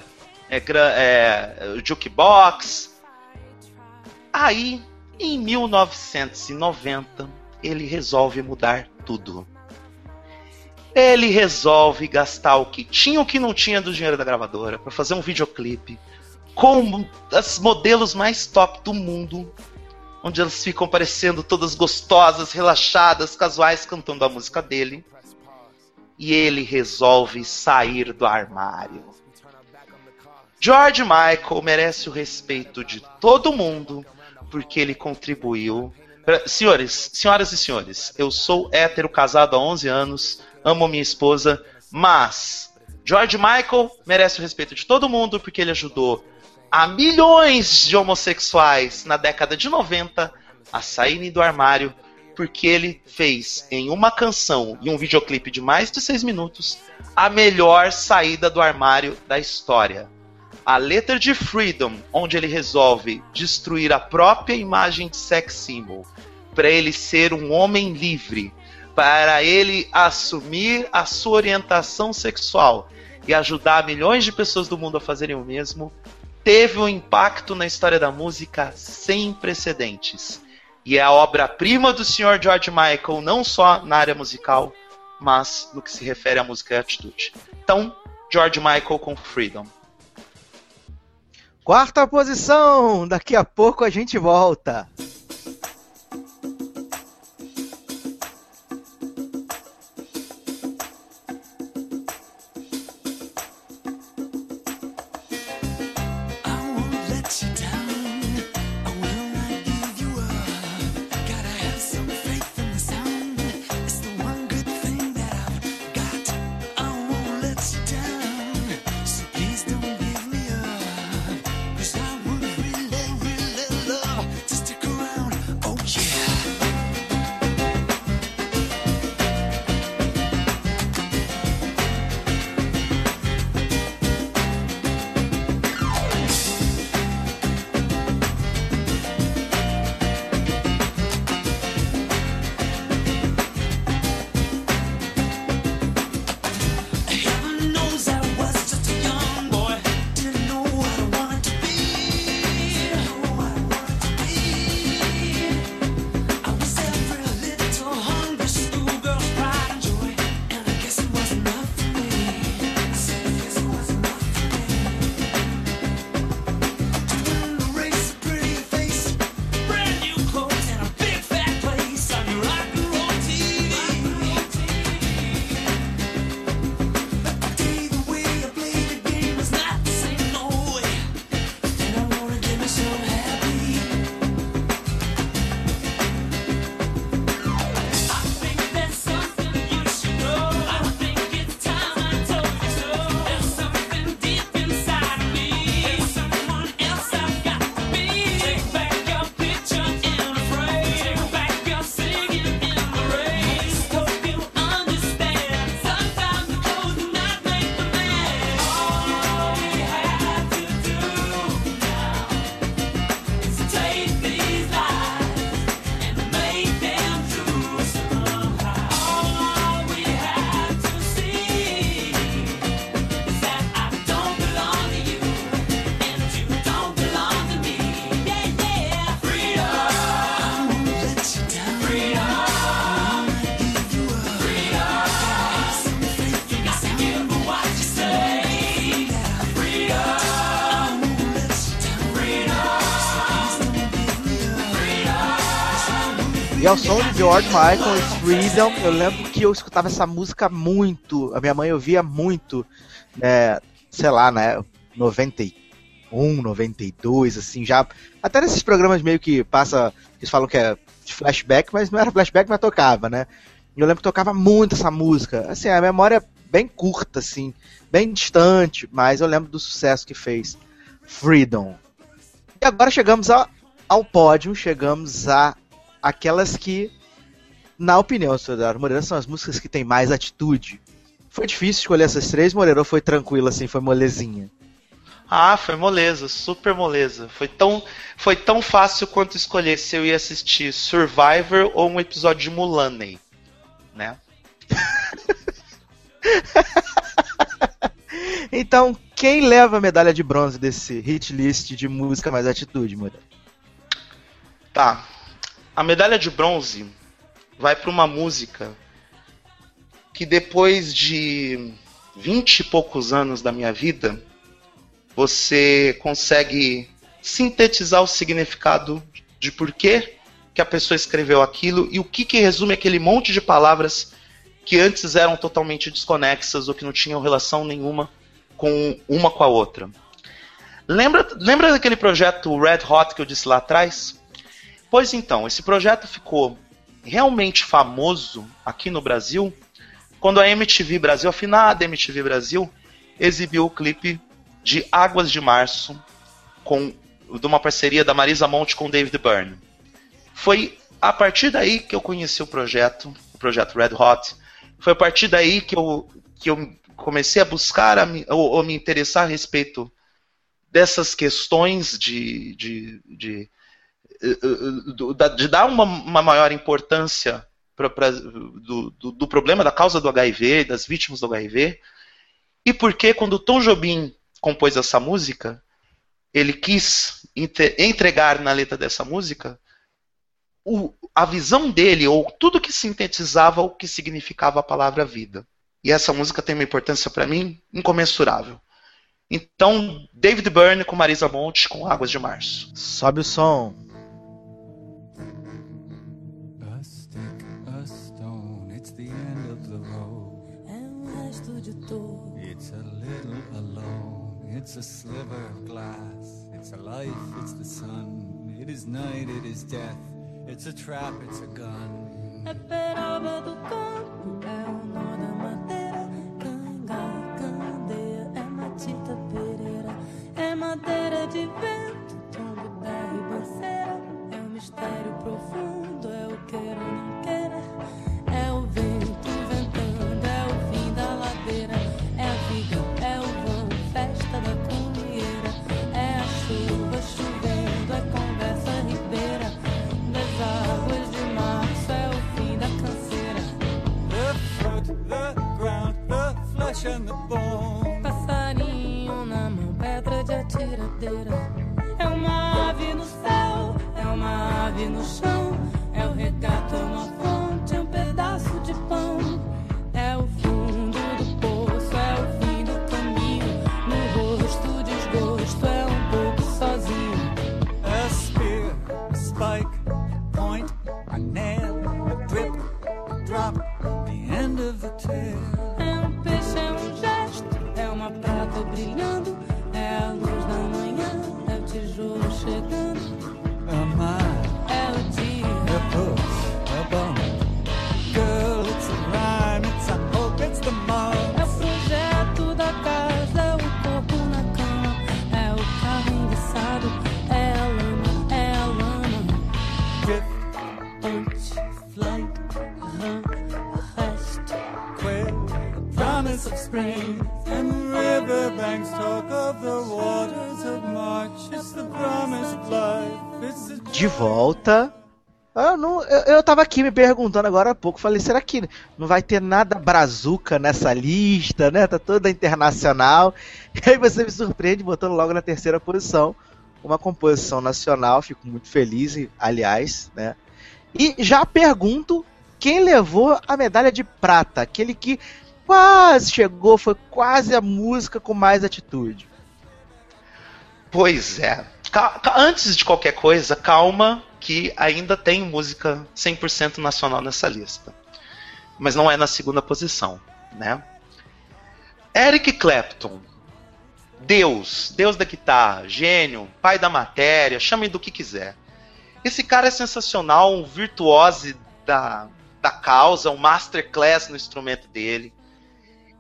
jukebox. Aí, em 1990, ele resolve mudar tudo. Ele resolve gastar o que tinha e o que não tinha do dinheiro da gravadora para fazer um videoclipe com as modelos mais top do mundo, onde elas ficam parecendo todas gostosas, relaxadas, casuais, cantando a música dele. E ele resolve sair do armário. George Michael merece o respeito de todo mundo, porque ele contribuiu. Senhoras e senhores, eu sou hétero, casado há 11 anos, amo minha esposa, mas George Michael merece o respeito de todo mundo, porque ele ajudou a milhões de homossexuais na década de 90 a saírem do armário, porque ele fez em uma canção e um videoclipe de mais de 6 minutos a melhor saída do armário da história. A letra de Freedom, onde ele resolve destruir a própria imagem de sex symbol para ele ser um homem livre, para ele assumir a sua orientação sexual e ajudar milhões de pessoas do mundo a fazerem o mesmo, teve um impacto na história da música sem precedentes. E é a obra-prima do Sr. George Michael, não só na área musical, mas no que se refere à música e à atitude. Então, George Michael com Freedom. Quarta posição, daqui a pouco a gente volta. E ao som de George Michael, Freedom, eu lembro que eu escutava essa música muito, a minha mãe ouvia muito, sei lá, né, 91, 92, assim, já, até nesses programas meio que passa, eles falam que é flashback, mas não era flashback, mas tocava, né, eu lembro que tocava muito essa música, assim, a memória bem curta, assim, bem distante, mas eu lembro do sucesso que fez Freedom. E agora chegamos ao pódio, chegamos a aquelas que, na opinião do Eduardo Moreira, são as músicas que têm mais atitude. Foi difícil escolher essas três, Moreira, ou foi tranquilo assim, foi molezinha? Ah, foi moleza, super moleza. Foi tão fácil quanto escolher se eu ia assistir Survivor ou um episódio de Mulaney, né? Então, quem leva a medalha de bronze desse hit list de música mais atitude, Moreira? Tá. A medalha de bronze vai para uma música que depois de 20 e poucos anos da minha vida, você consegue sintetizar o significado de por que a pessoa escreveu aquilo e o que resume aquele monte de palavras que antes eram totalmente desconexas ou que não tinham relação nenhuma com uma com a outra. Lembra daquele projeto Red Hot que eu disse lá atrás? Pois então, esse projeto ficou realmente famoso aqui no Brasil quando a MTV Brasil, a finada MTV Brasil, exibiu o clipe de Águas de Março de uma parceria da Marisa Monte com David Byrne. Foi a partir daí que eu conheci o projeto Red Hot. Foi a partir daí que eu comecei a buscar ou me interessar a respeito dessas questões de dar uma maior importância do problema da causa do HIV, das vítimas do HIV. E porque quando o Tom Jobim compôs essa música, ele quis entregar na letra dessa música a visão dele, ou tudo que sintetizava o que significava a palavra vida. E essa música tem uma importância para mim incomensurável. Então, David Byrne com Marisa Monte com Águas de Março. Sobe o som. A stick, a stone, it's the end of the road. É resto de tudo. It's a little alone, it's a sliver of glass. It's a life, it's the sun, it is night, it is death. It's a trap, it's a gun. É peroba do campo, é o nó da madeira. Canga, candeia, é Matita Pereira. É madeira de vento, tombo da ribanceira. É um mistério profundo, é o queira ou não queira. É o vento ventando, é o fim da ladeira. É a viga, é o vão, festa da colheira. É a chuva chovendo, é conversa ribeira. Águas de março é o fim da canseira. The fruit, the ground, the flesh and the bone. Passarinho na mão, pedra de atiradeira. É uma ave no céu, é uma ave no chão. É o regato, é uma fonte, é um pedaço de pão. É o fundo do poço, é o fim do caminho. No rosto, desgosto, é um pouco sozinho. A spear, a spike. A nail, a drip, a drop, the end of the tail. É um peixe, é um gesto, é uma prata brilhando. É a luz da manhã, é o tijolo chegando. A mile, é o dia, a push, a bump. Girl, it's a rhyme, it's a hope, it's the mall. É o projeto da casa, é o corpo na cama. É o carro enguiçado, é a lama, é a lama. Flight, hushed, quail, the promise of spring, and the riverbanks talk of the waters of March. It's the promise of life. It's the... De volta. Eu tava aqui me perguntando agora há pouco, falei, será que não vai ter nada brazuca nessa lista, né? Tá toda internacional. E aí você me surpreende botando logo na terceira posição uma composição nacional. Fico muito feliz, aliás, né? E já pergunto quem levou a medalha de prata, aquele que quase chegou, foi quase a música com mais atitude. Pois é. Antes de qualquer coisa, calma que ainda tem música 100% nacional nessa lista. Mas não é na segunda posição, né? Eric Clapton. Deus da guitarra, gênio, pai da matéria, chame do que quiser. Esse cara é sensacional, um virtuose da causa, um masterclass no instrumento dele.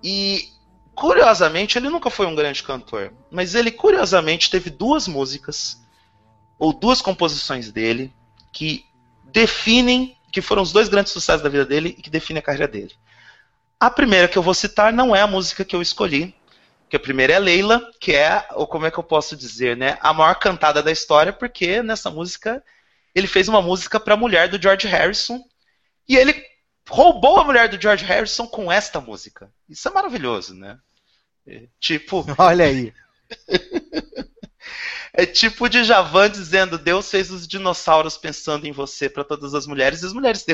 E, curiosamente, ele nunca foi um grande cantor, mas ele, curiosamente, teve duas músicas, ou duas composições dele, que definem, que foram os dois grandes sucessos da vida dele e que definem a carreira dele. A primeira que eu vou citar não é a música que eu escolhi, Que a primeira é Leila, que é, ou como é que eu posso dizer, né, a maior cantada da história, porque nessa música ele fez uma música para a mulher do George Harrison e ele roubou a mulher do George Harrison com esta música. Isso é maravilhoso, né? É, tipo, olha aí. É tipo o Djavan dizendo: Deus fez os dinossauros pensando em você para todas as mulheres e as mulheres se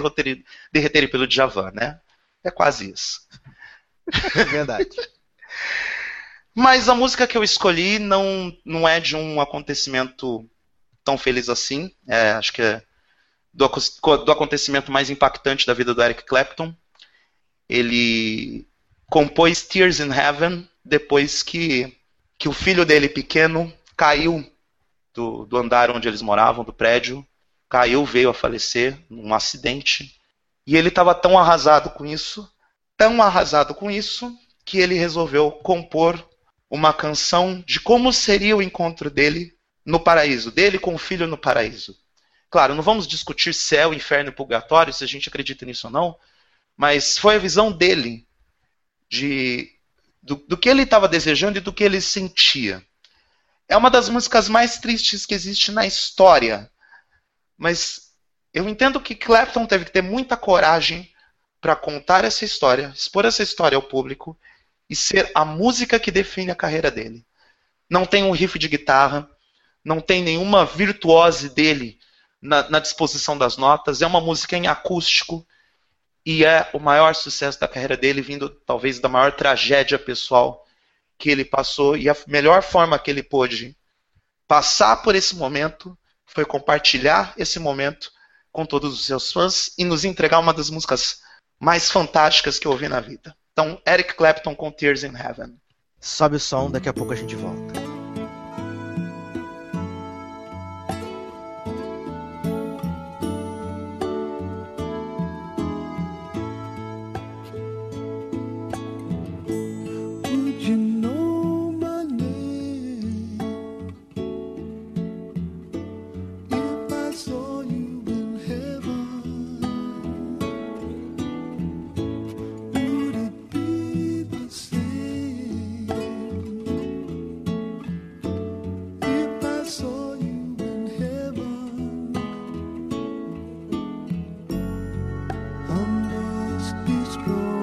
derreterem pelo Djavan, né? É quase isso. É verdade. Mas a música que eu escolhi não é de um acontecimento tão feliz assim. É, acho que é do acontecimento mais impactante da vida do Eric Clapton. Ele compôs Tears in Heaven depois que o filho dele pequeno caiu do andar onde eles moravam, do prédio. Caiu, veio a falecer num acidente. E ele estava tão arrasado com isso, que ele resolveu compor uma canção de como seria o encontro dele no paraíso, dele com o filho no paraíso. Claro, não vamos discutir céu, inferno e purgatório, se a gente acredita nisso ou não, mas foi a visão dele, do que ele estava desejando e do que ele sentia. É uma das músicas mais tristes que existe na história, mas eu entendo que Clapton teve que ter muita coragem para contar essa história, expor essa história ao público e ser a música que define a carreira dele. Não tem um riff de guitarra, não tem nenhuma virtuose dele na disposição das notas, é uma música em acústico e é o maior sucesso da carreira dele, vindo talvez da maior tragédia pessoal que ele passou, e a melhor forma que ele pôde passar por esse momento foi compartilhar esse momento com todos os seus fãs e nos entregar uma das músicas mais fantásticas que eu ouvi na vida. Então, Eric Clapton com Tears in Heaven. Sobe o som, daqui a pouco a gente volta. Would you know my name if I saw you in heaven? Would it be the same if I saw you in heaven? I must be strong.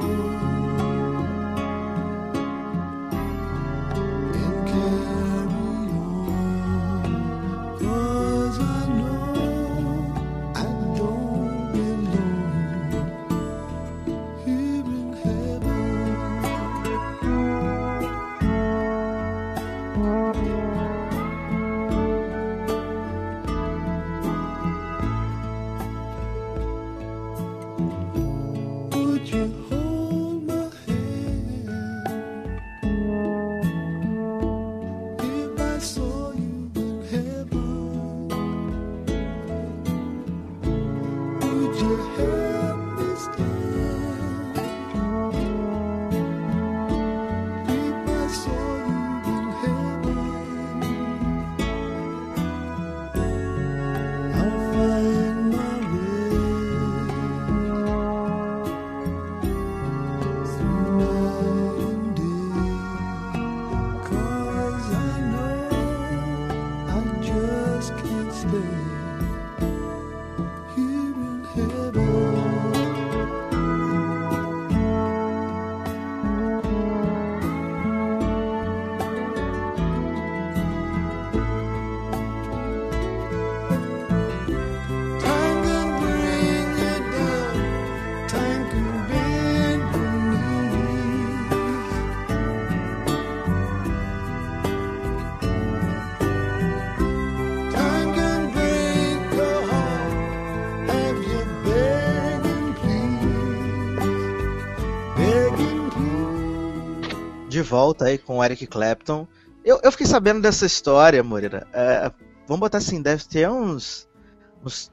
De volta aí com o Eric Clapton. Eu fiquei sabendo dessa história, Moreira. É, vamos botar assim, deve ter uns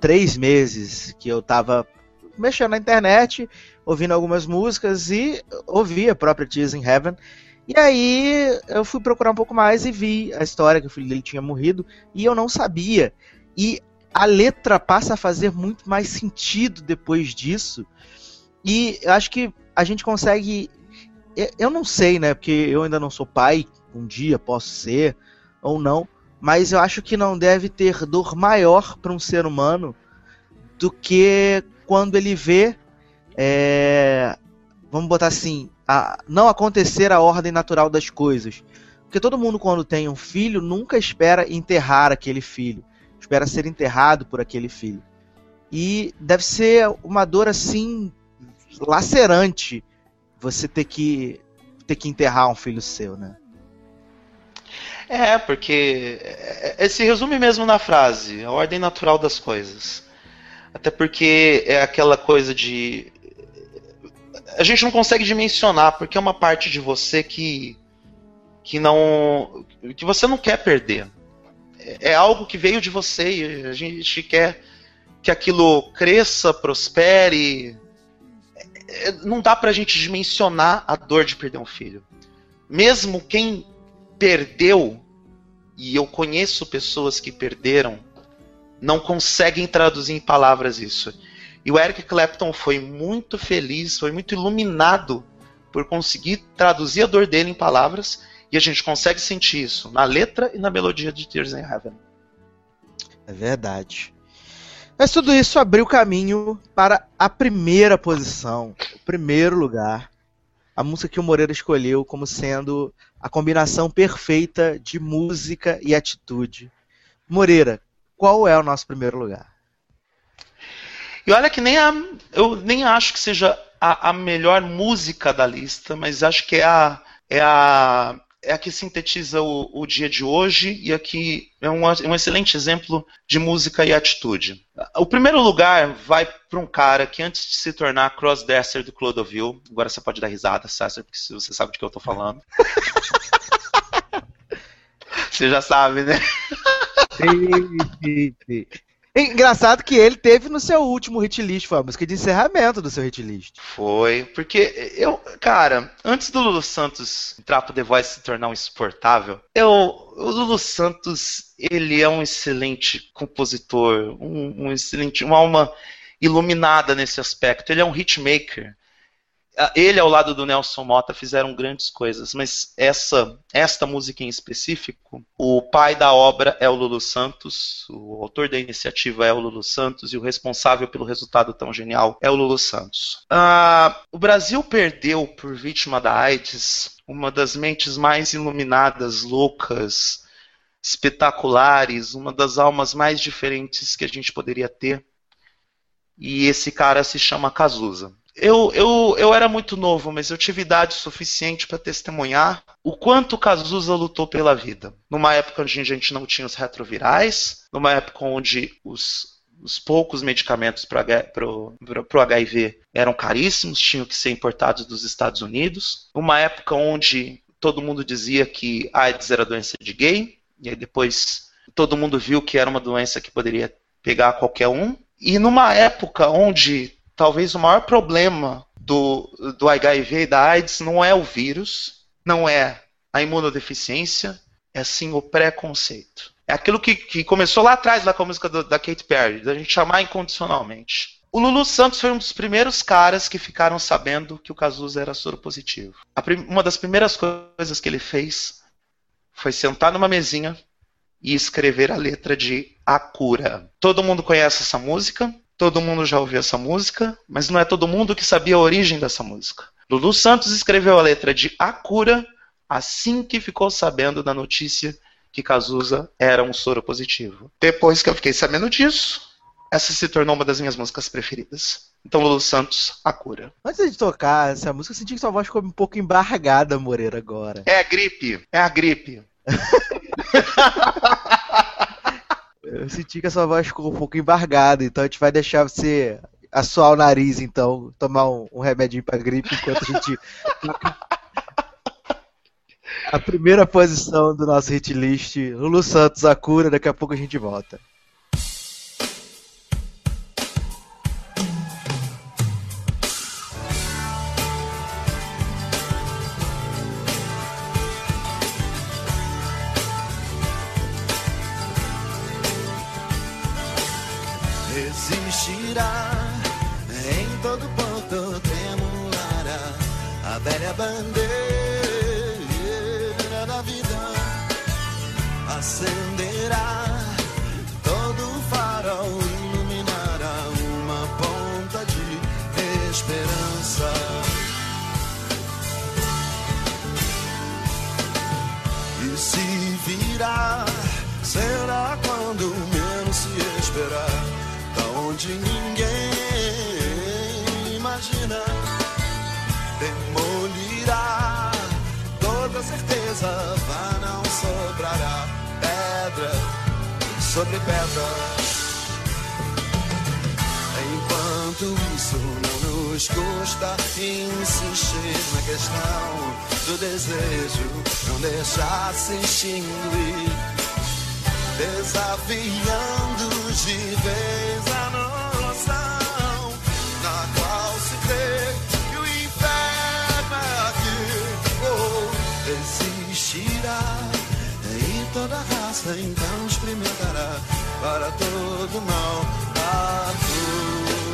3 meses que eu tava mexendo na internet, ouvindo algumas músicas e ouvi a própria Tears in Heaven. E aí eu fui procurar um pouco mais e vi a história que o filho dele tinha morrido e eu não sabia. E a letra passa a fazer muito mais sentido depois disso. E eu acho que a gente consegue Eu não sei, né? Porque eu ainda não sou pai, um dia posso ser ou não, mas eu acho que não deve ter dor maior para um ser humano do que quando ele vê, vamos botar assim, não acontecer a ordem natural das coisas. Porque todo mundo, quando tem um filho, nunca espera enterrar aquele filho, espera ser enterrado por aquele filho. E deve ser uma dor assim lacerante você ter que enterrar um filho seu, né? É, porque se resume mesmo na frase, a ordem natural das coisas. Até porque é aquela coisa de... A gente não consegue dimensionar, porque é uma parte de você que você não quer perder. É algo que veio de você e a gente quer que aquilo cresça, prospere. Não dá pra gente dimensionar a dor de perder um filho. Mesmo quem perdeu, e eu conheço pessoas que perderam, não conseguem traduzir em palavras isso. E o Eric Clapton foi muito feliz, foi muito iluminado por conseguir traduzir a dor dele em palavras, e a gente consegue sentir isso na letra e na melodia de Tears in Heaven. É verdade. Mas tudo isso abriu caminho para a primeira posição, o primeiro lugar. A música que o Moreira escolheu como sendo a combinação perfeita de música e atitude. Moreira, qual é o nosso primeiro lugar? E olha que eu nem acho que seja a melhor música da lista, mas acho que é a que sintetiza o dia de hoje e aqui é um excelente exemplo de música e atitude. O primeiro lugar vai para um cara que antes de se tornar crossdresser do Clodovil, agora você pode dar risada, Sacer, porque você sabe de que eu tô falando. Você já sabe, né? Sim. Engraçado que ele teve no seu último hit list, foi a música de encerramento do seu hit list. Foi, porque cara, antes do Lulu Santos entrar pro The Voice se tornar um insuportável, o Lulu Santos, ele é um excelente compositor, uma alma iluminada nesse aspecto, ele é um hitmaker. Ele, ao lado do Nelson Motta, fizeram grandes coisas, mas esta música em específico, o pai da obra é o Lulu Santos, o autor da iniciativa é o Lulu Santos e o responsável pelo resultado tão genial é o Lulu Santos. O Brasil perdeu, por vítima da AIDS, uma das mentes mais iluminadas, loucas, espetaculares, uma das almas mais diferentes que a gente poderia ter. E esse cara se chama Cazuza. Eu era muito novo, mas eu tive idade suficiente para testemunhar o quanto Cazuza lutou pela vida. Numa época onde a gente não tinha os retrovirais, numa época onde os poucos medicamentos para o HIV eram caríssimos, tinham que ser importados dos Estados Unidos, numa época onde todo mundo dizia que AIDS era doença de gay, e aí depois todo mundo viu que era uma doença que poderia pegar qualquer um, e numa época onde... Talvez o maior problema do HIV e da AIDS não é o vírus, não é a imunodeficiência, é sim o preconceito. É aquilo que começou lá atrás, lá com a música da Katy Perry, da gente chamar incondicionalmente. O Lulu Santos foi um dos primeiros caras que ficaram sabendo que o Cazuza era soropositivo. Uma das primeiras coisas que ele fez foi sentar numa mesinha e escrever a letra de A Cura. Todo mundo conhece essa música. Todo mundo já ouviu essa música, mas não é todo mundo que sabia a origem dessa música. Lulu Santos escreveu a letra de A Cura assim que ficou sabendo da notícia que Cazuza era um soropositivo. Depois que eu fiquei sabendo disso, essa se tornou uma das minhas músicas preferidas. Então, Lulu Santos, A Cura. Antes de tocar essa música, eu senti que sua voz ficou um pouco embargada, Moreira, agora. É a gripe. Eu senti que a sua voz ficou um pouco embargada, então a gente vai deixar você assoar o nariz, então, tomar um remedinho pra gripe enquanto a gente... A primeira posição do nosso hit list, Lulu Santos, A Cura, daqui a pouco a gente volta. velha bandeira da vida acenderá, todo farol iluminará uma ponta de esperança. E se virá, será quando menos se esperar, da onde ninguém imagina, demolirá toda certeza, vá, não sobrará pedra sobre pedra. Enquanto isso não nos custa insistir na questão do desejo, não deixar se extinguir, desafiando de vez a noção na qual se crê que o inferno é aqui, oh, existirá e toda raça então experimentará para todo mal a cura.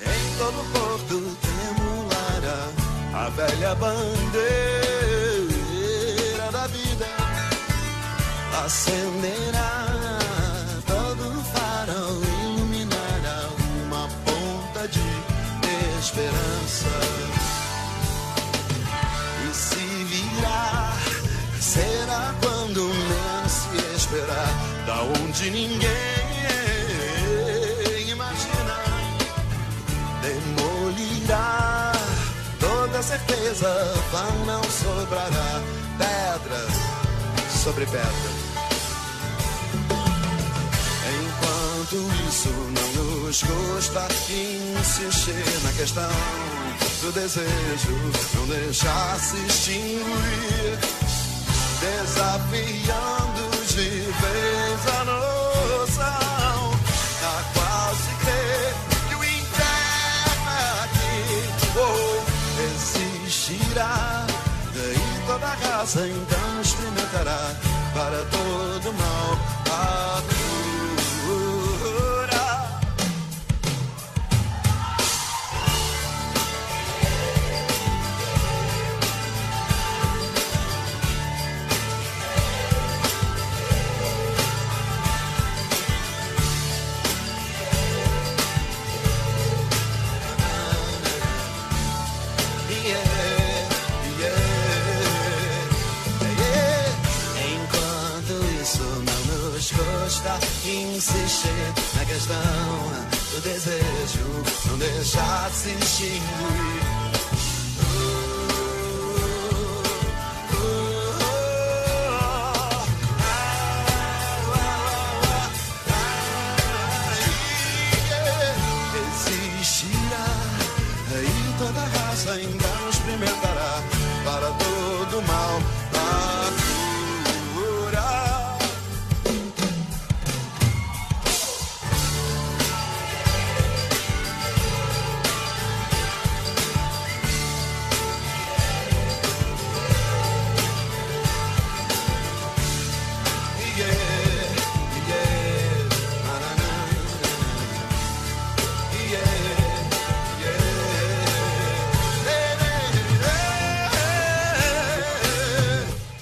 Em todo porto tremulará a velha bandeira da vida, acenderá, todo farol iluminará uma ponta de esperança. E se virá, será quando não se esperar, da onde ninguém demolirá toda certeza, vão, não sobrará pedra sobre pedra. Enquanto isso não nos custa insistir na questão do desejo, não deixar se extinguir, desafiando de vez a noção na qual se crê. Existirá e toda raça então experimentará para todo mal a cura. Insistir na questão do desejo, não deixar se extinguir. Existirá e toda raça ainda experimentará para todo mal a cura.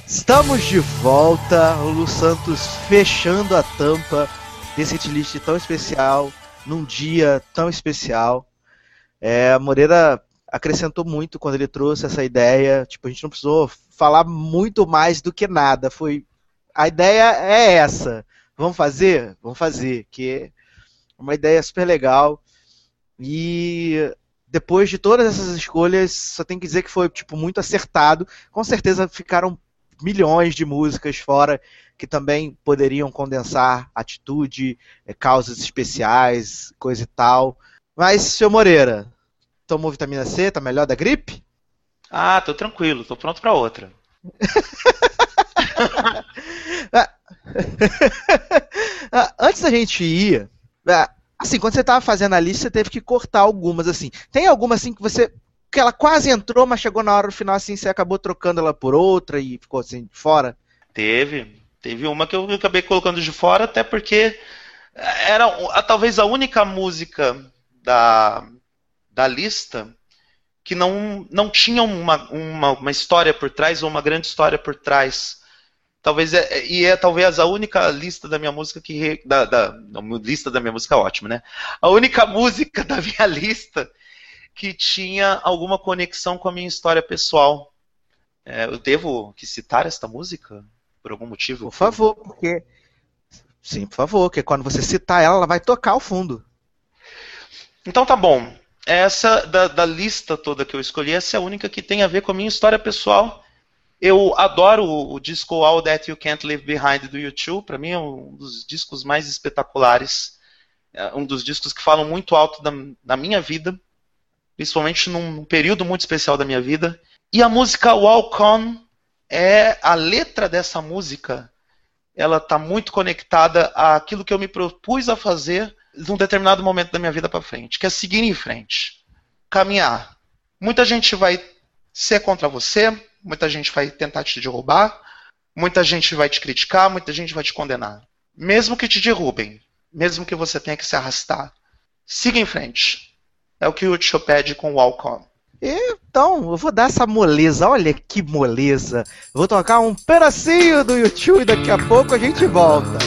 Estamos de volta, o Lulu Santos fechando a tampa desse hitlist tão especial, num dia tão especial. Moreira acrescentou muito quando ele trouxe essa ideia, tipo, a gente não precisou falar muito mais do que nada, foi, a ideia é essa, vamos fazer? Vamos fazer, que é uma ideia super legal, e... depois de todas essas escolhas, só tem que dizer que foi tipo, muito acertado, com certeza ficaram milhões de músicas fora que também poderiam condensar atitude, causas especiais, coisa e tal. Mas, senhor Moreira, tomou vitamina C? Tá melhor da gripe? Ah, tô tranquilo, tô pronto pra outra. Antes da gente ir, Assim, quando você tava fazendo a lista, você teve que cortar algumas, assim. Tem alguma, assim, que você... que ela quase entrou, mas chegou na hora do final, assim, você acabou trocando ela por outra e ficou, assim, de fora? Teve uma que eu acabei colocando de fora, até porque era talvez a única música da lista que não tinha uma história por trás, ou uma grande história por trás. Talvez a única lista da minha música que... lista da minha música, ótimo, né? A única música da minha lista que tinha alguma conexão com a minha história pessoal. Eu devo que citar esta música? Por algum motivo? Por favor, porque... Sim, por favor, porque quando você citar ela, ela vai tocar ao fundo. Então tá bom. Essa, da lista toda que eu escolhi, essa é a única que tem a ver com a minha história pessoal. Eu adoro o disco All That You Can't Leave Behind do U2. Para mim é um dos discos mais espetaculares. É um dos discos que falam muito alto da minha vida. Principalmente num período muito especial da minha vida. E a música Walk On, a letra dessa música, ela está muito conectada àquilo que eu me propus a fazer num determinado momento da minha vida para frente. Que é seguir em frente. Caminhar. Muita gente vai ser contra você. Muita gente vai tentar te derrubar, muita gente vai te criticar, muita gente vai te condenar. Mesmo que te derrubem, mesmo que você tenha que se arrastar, siga em frente. É o que o Tio pede com o Walk On. Então, eu vou dar essa moleza, olha que moleza. Eu vou tocar um pedacinho do YouTube e daqui a pouco a gente volta.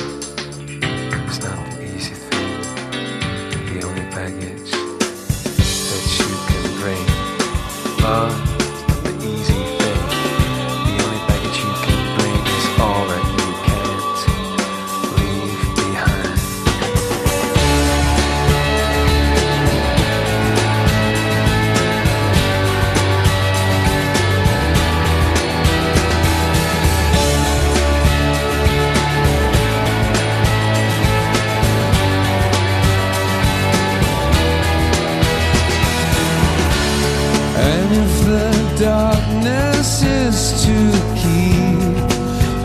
Darkness is to keep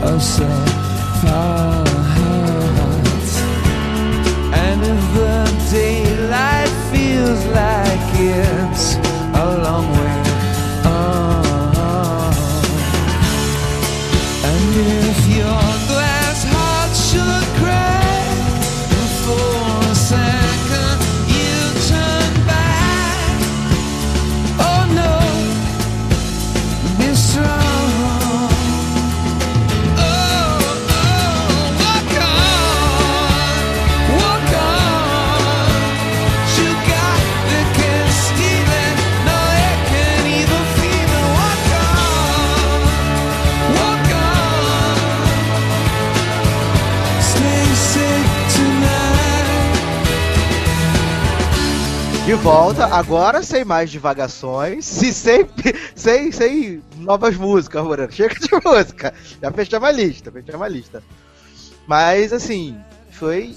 us apart, and if the daylight feels like it's a long way on, and if your glass heart should crack for a second, you turn back. Oh no. De volta, agora sem mais divagações, sem novas músicas, Moreno. Chega de música. Já fechamos a lista. Mas, assim, foi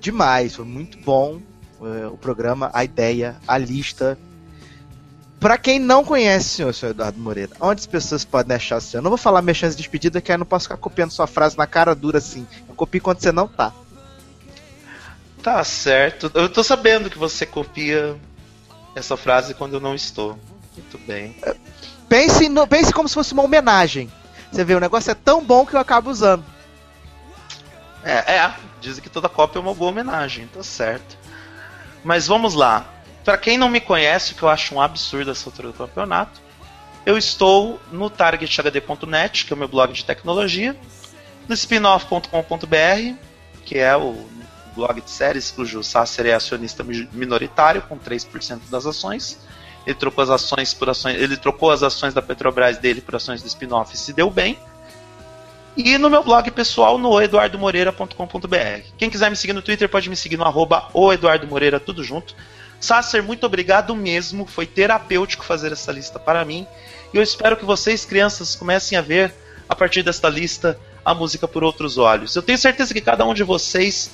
demais, foi muito bom o programa, a ideia, a lista. Pra quem não conhece o senhor Eduardo Moreira, onde as pessoas podem achar o senhor? Eu não vou falar minha chance de despedida, que aí eu não posso ficar copiando sua frase na cara dura assim. Eu copio quando você não tá. Tá certo. Eu tô sabendo que você copia essa frase quando eu não estou. Muito bem. Pense como se fosse uma homenagem. Você vê, o negócio é tão bom que eu acabo usando. Dizem que toda cópia é uma boa homenagem. Tá certo. Mas vamos lá. Pra quem não me conhece, que eu acho um absurdo essa altura do campeonato, eu estou no targethd.net, que é o meu blog de tecnologia, no spinoff.com.br, que é o blog de séries, cujo Sacer é acionista minoritário, com 3% das ações. Ele trocou as ações da Petrobras dele por ações do spin-off e se deu bem. E no meu blog pessoal, no eduardomoreira.com.br. Quem quiser me seguir no Twitter, pode me seguir no @oeduardomoreira, tudo junto. Sacer, muito obrigado mesmo. Foi terapêutico fazer essa lista para mim. E eu espero que vocês, crianças, comecem a ver, a partir desta lista, a música por outros olhos. Eu tenho certeza que cada um de vocês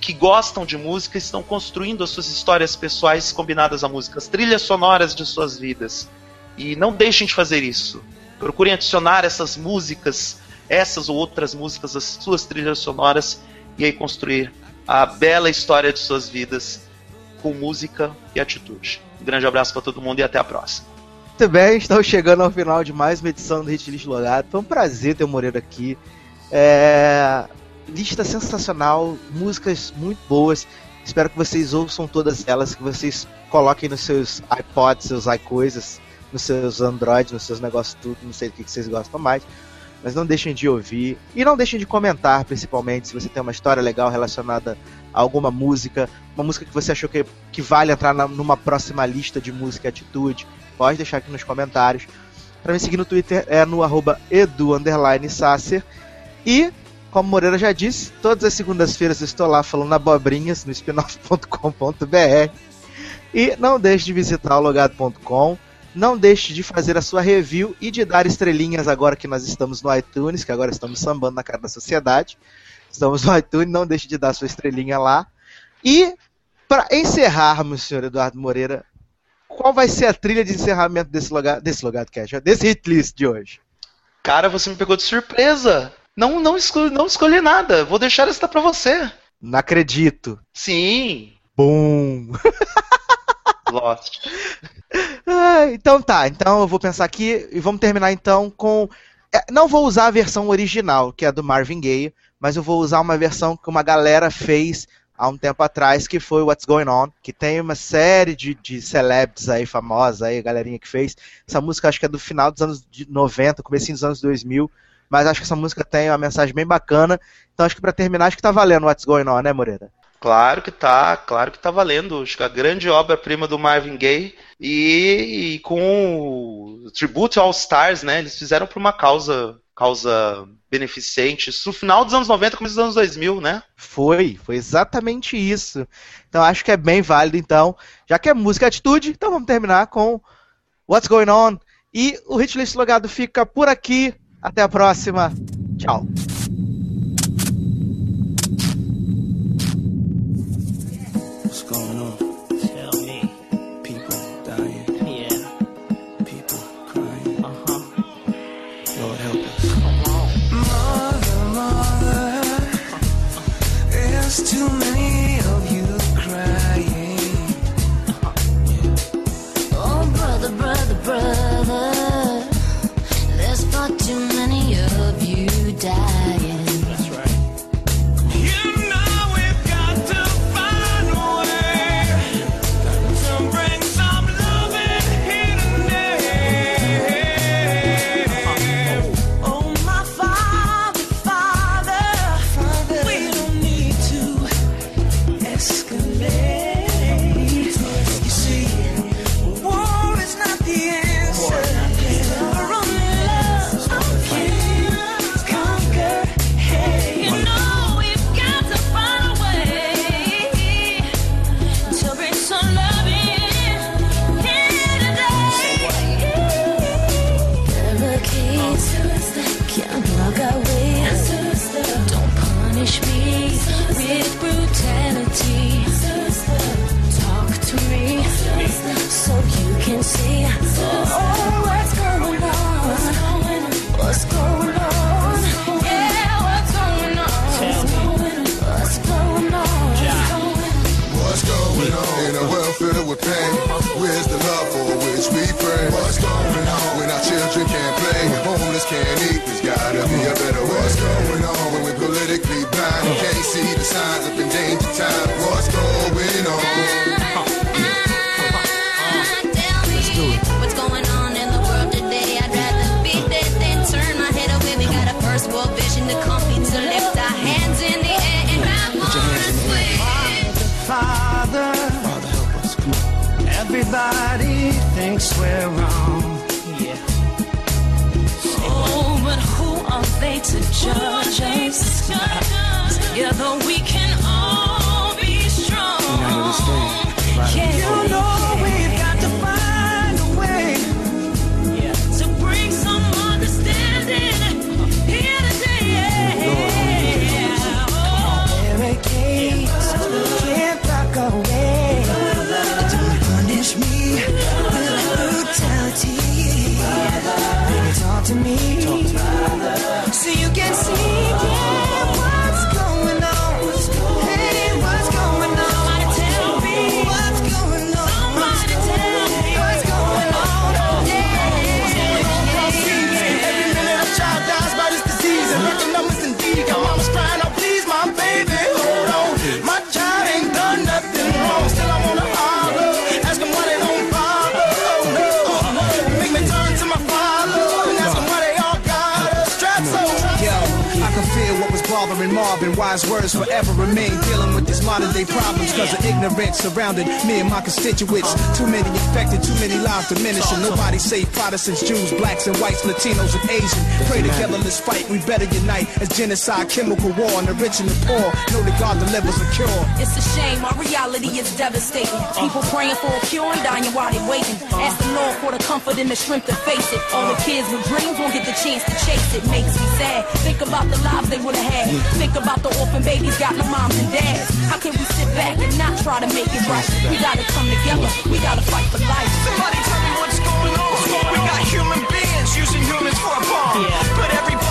que gostam de música estão construindo as suas histórias pessoais combinadas a músicas, trilhas sonoras de suas vidas. E não deixem de fazer isso. Procurem adicionar essas músicas, essas ou outras músicas, às suas trilhas sonoras, e aí construir a bela história de suas vidas com música e atitude. Um grande abraço para todo mundo e até a próxima. Muito bem, estamos chegando ao final de mais uma edição do Hit List Logado. Foi um prazer ter o Moreira aqui. Lista sensacional, músicas muito boas. Espero que vocês ouçam todas elas, que vocês coloquem nos seus iPods, seus iCoisas, nos seus Android, nos seus negócios tudo, não sei do que vocês gostam mais, mas não deixem de ouvir e não deixem de comentar, principalmente, se você tem uma história legal relacionada a alguma música, uma música que você achou que vale entrar numa próxima lista de música e atitude, pode deixar aqui nos comentários. Para me seguir no Twitter é no @edu_sacer e, como Moreira já disse, todas as segundas-feiras eu estou lá falando abobrinhas no spinoff.com.br e não deixe de visitar o logado.com. Não deixe de fazer a sua review e de dar estrelinhas agora que nós estamos no iTunes, que agora estamos sambando na cara da sociedade. Estamos no iTunes, não deixe de dar sua estrelinha lá. E, para encerrarmos, senhor Eduardo Moreira, qual vai ser a trilha de encerramento desse hit list de hoje? Cara, você me pegou de surpresa. Não escolhi nada. Vou deixar essa pra você. Não acredito. Sim. Bum. Lost. Então tá, então eu vou pensar aqui e vamos terminar então com... Não vou usar a versão original, que é do Marvin Gaye, mas eu vou usar uma versão que uma galera fez há um tempo atrás, que foi What's Going On, que tem uma série de celebs aí, famosa aí, galerinha que fez. Essa música acho que é do final dos anos 90, comecinho dos anos 2000, mas acho que essa música tem uma mensagem bem bacana. Então acho que pra terminar, acho que tá valendo What's Going On, né, Moreira? Claro que tá valendo. Acho que a grande obra-prima do Marvin Gaye e com o Tribute All Stars, né? Eles fizeram por uma causa beneficente. Isso no final dos anos 90, começo dos anos 2000, né? Foi exatamente isso. Então acho que é bem válido, então. Já que é música e atitude, então vamos terminar com What's Going On. E o Hit List Logado fica por aqui. Até a próxima. Tchau. Too many of you crying. Oh, brother, brother, brother, there's far too many of you dying. That's right. You know we've got to find a way to bring some love in here today. Oh, my Father, we don't need to escalate. You see, war is not the answer. We're only love can conquer hate. You know we've got to find a way to bring some love in here today. Barricades can't block our way. Don't punish me with brutality. Talk to me so you can see. Oh, what's going on? What's going on? Yeah, what's going on? What's going on? What's going on? In a world filled with pain, where's the love for which we pray? What's going on? When our children can't play, when homeless can't eat, there's gotta be a better way. What's going on? When we're politically blind, can't see the signs of endangered time. What's going on? Tell me what's going on in the world today. I'd rather be dead than turn my head away. We got a first world vision to come to lift our hands in the air and grab on this way. Father, Father, help us, come on. Everybody thinks we're wrong. Yeah. Oh, but who are they to judge us? Together we can all be strong. Yeah, you know we've got to find a way to bring some understanding here today. Barricades can't block our way. Don't punish me with brutality. Baby, talk to me so you can see what's going on. Hey, wise words forever remain dealing with these modern day problems because of ignorance surrounded me and my constituents. Too many affected, too many lives diminishing. Nobody save Protestants, Jews, blacks and whites, Latinos and Asians. Pray together, let's fight, we better unite as genocide, chemical war on the rich and the poor. Know that God delivers a cure. It's a shame, our reality is devastating. People praying for a cure and dying while they waiting. Ask the Lord for the comfort and the strength to face it. All the kids with dreams won't get the chance to chase it. Makes me sad. Think about the lives they would have had. Think about the orphan babies got no moms and dads. How can we sit back and not try to make it right? We gotta come together. We gotta fight for life. Somebody tell me what's going on. We got human beings using humans for a bomb. But everybody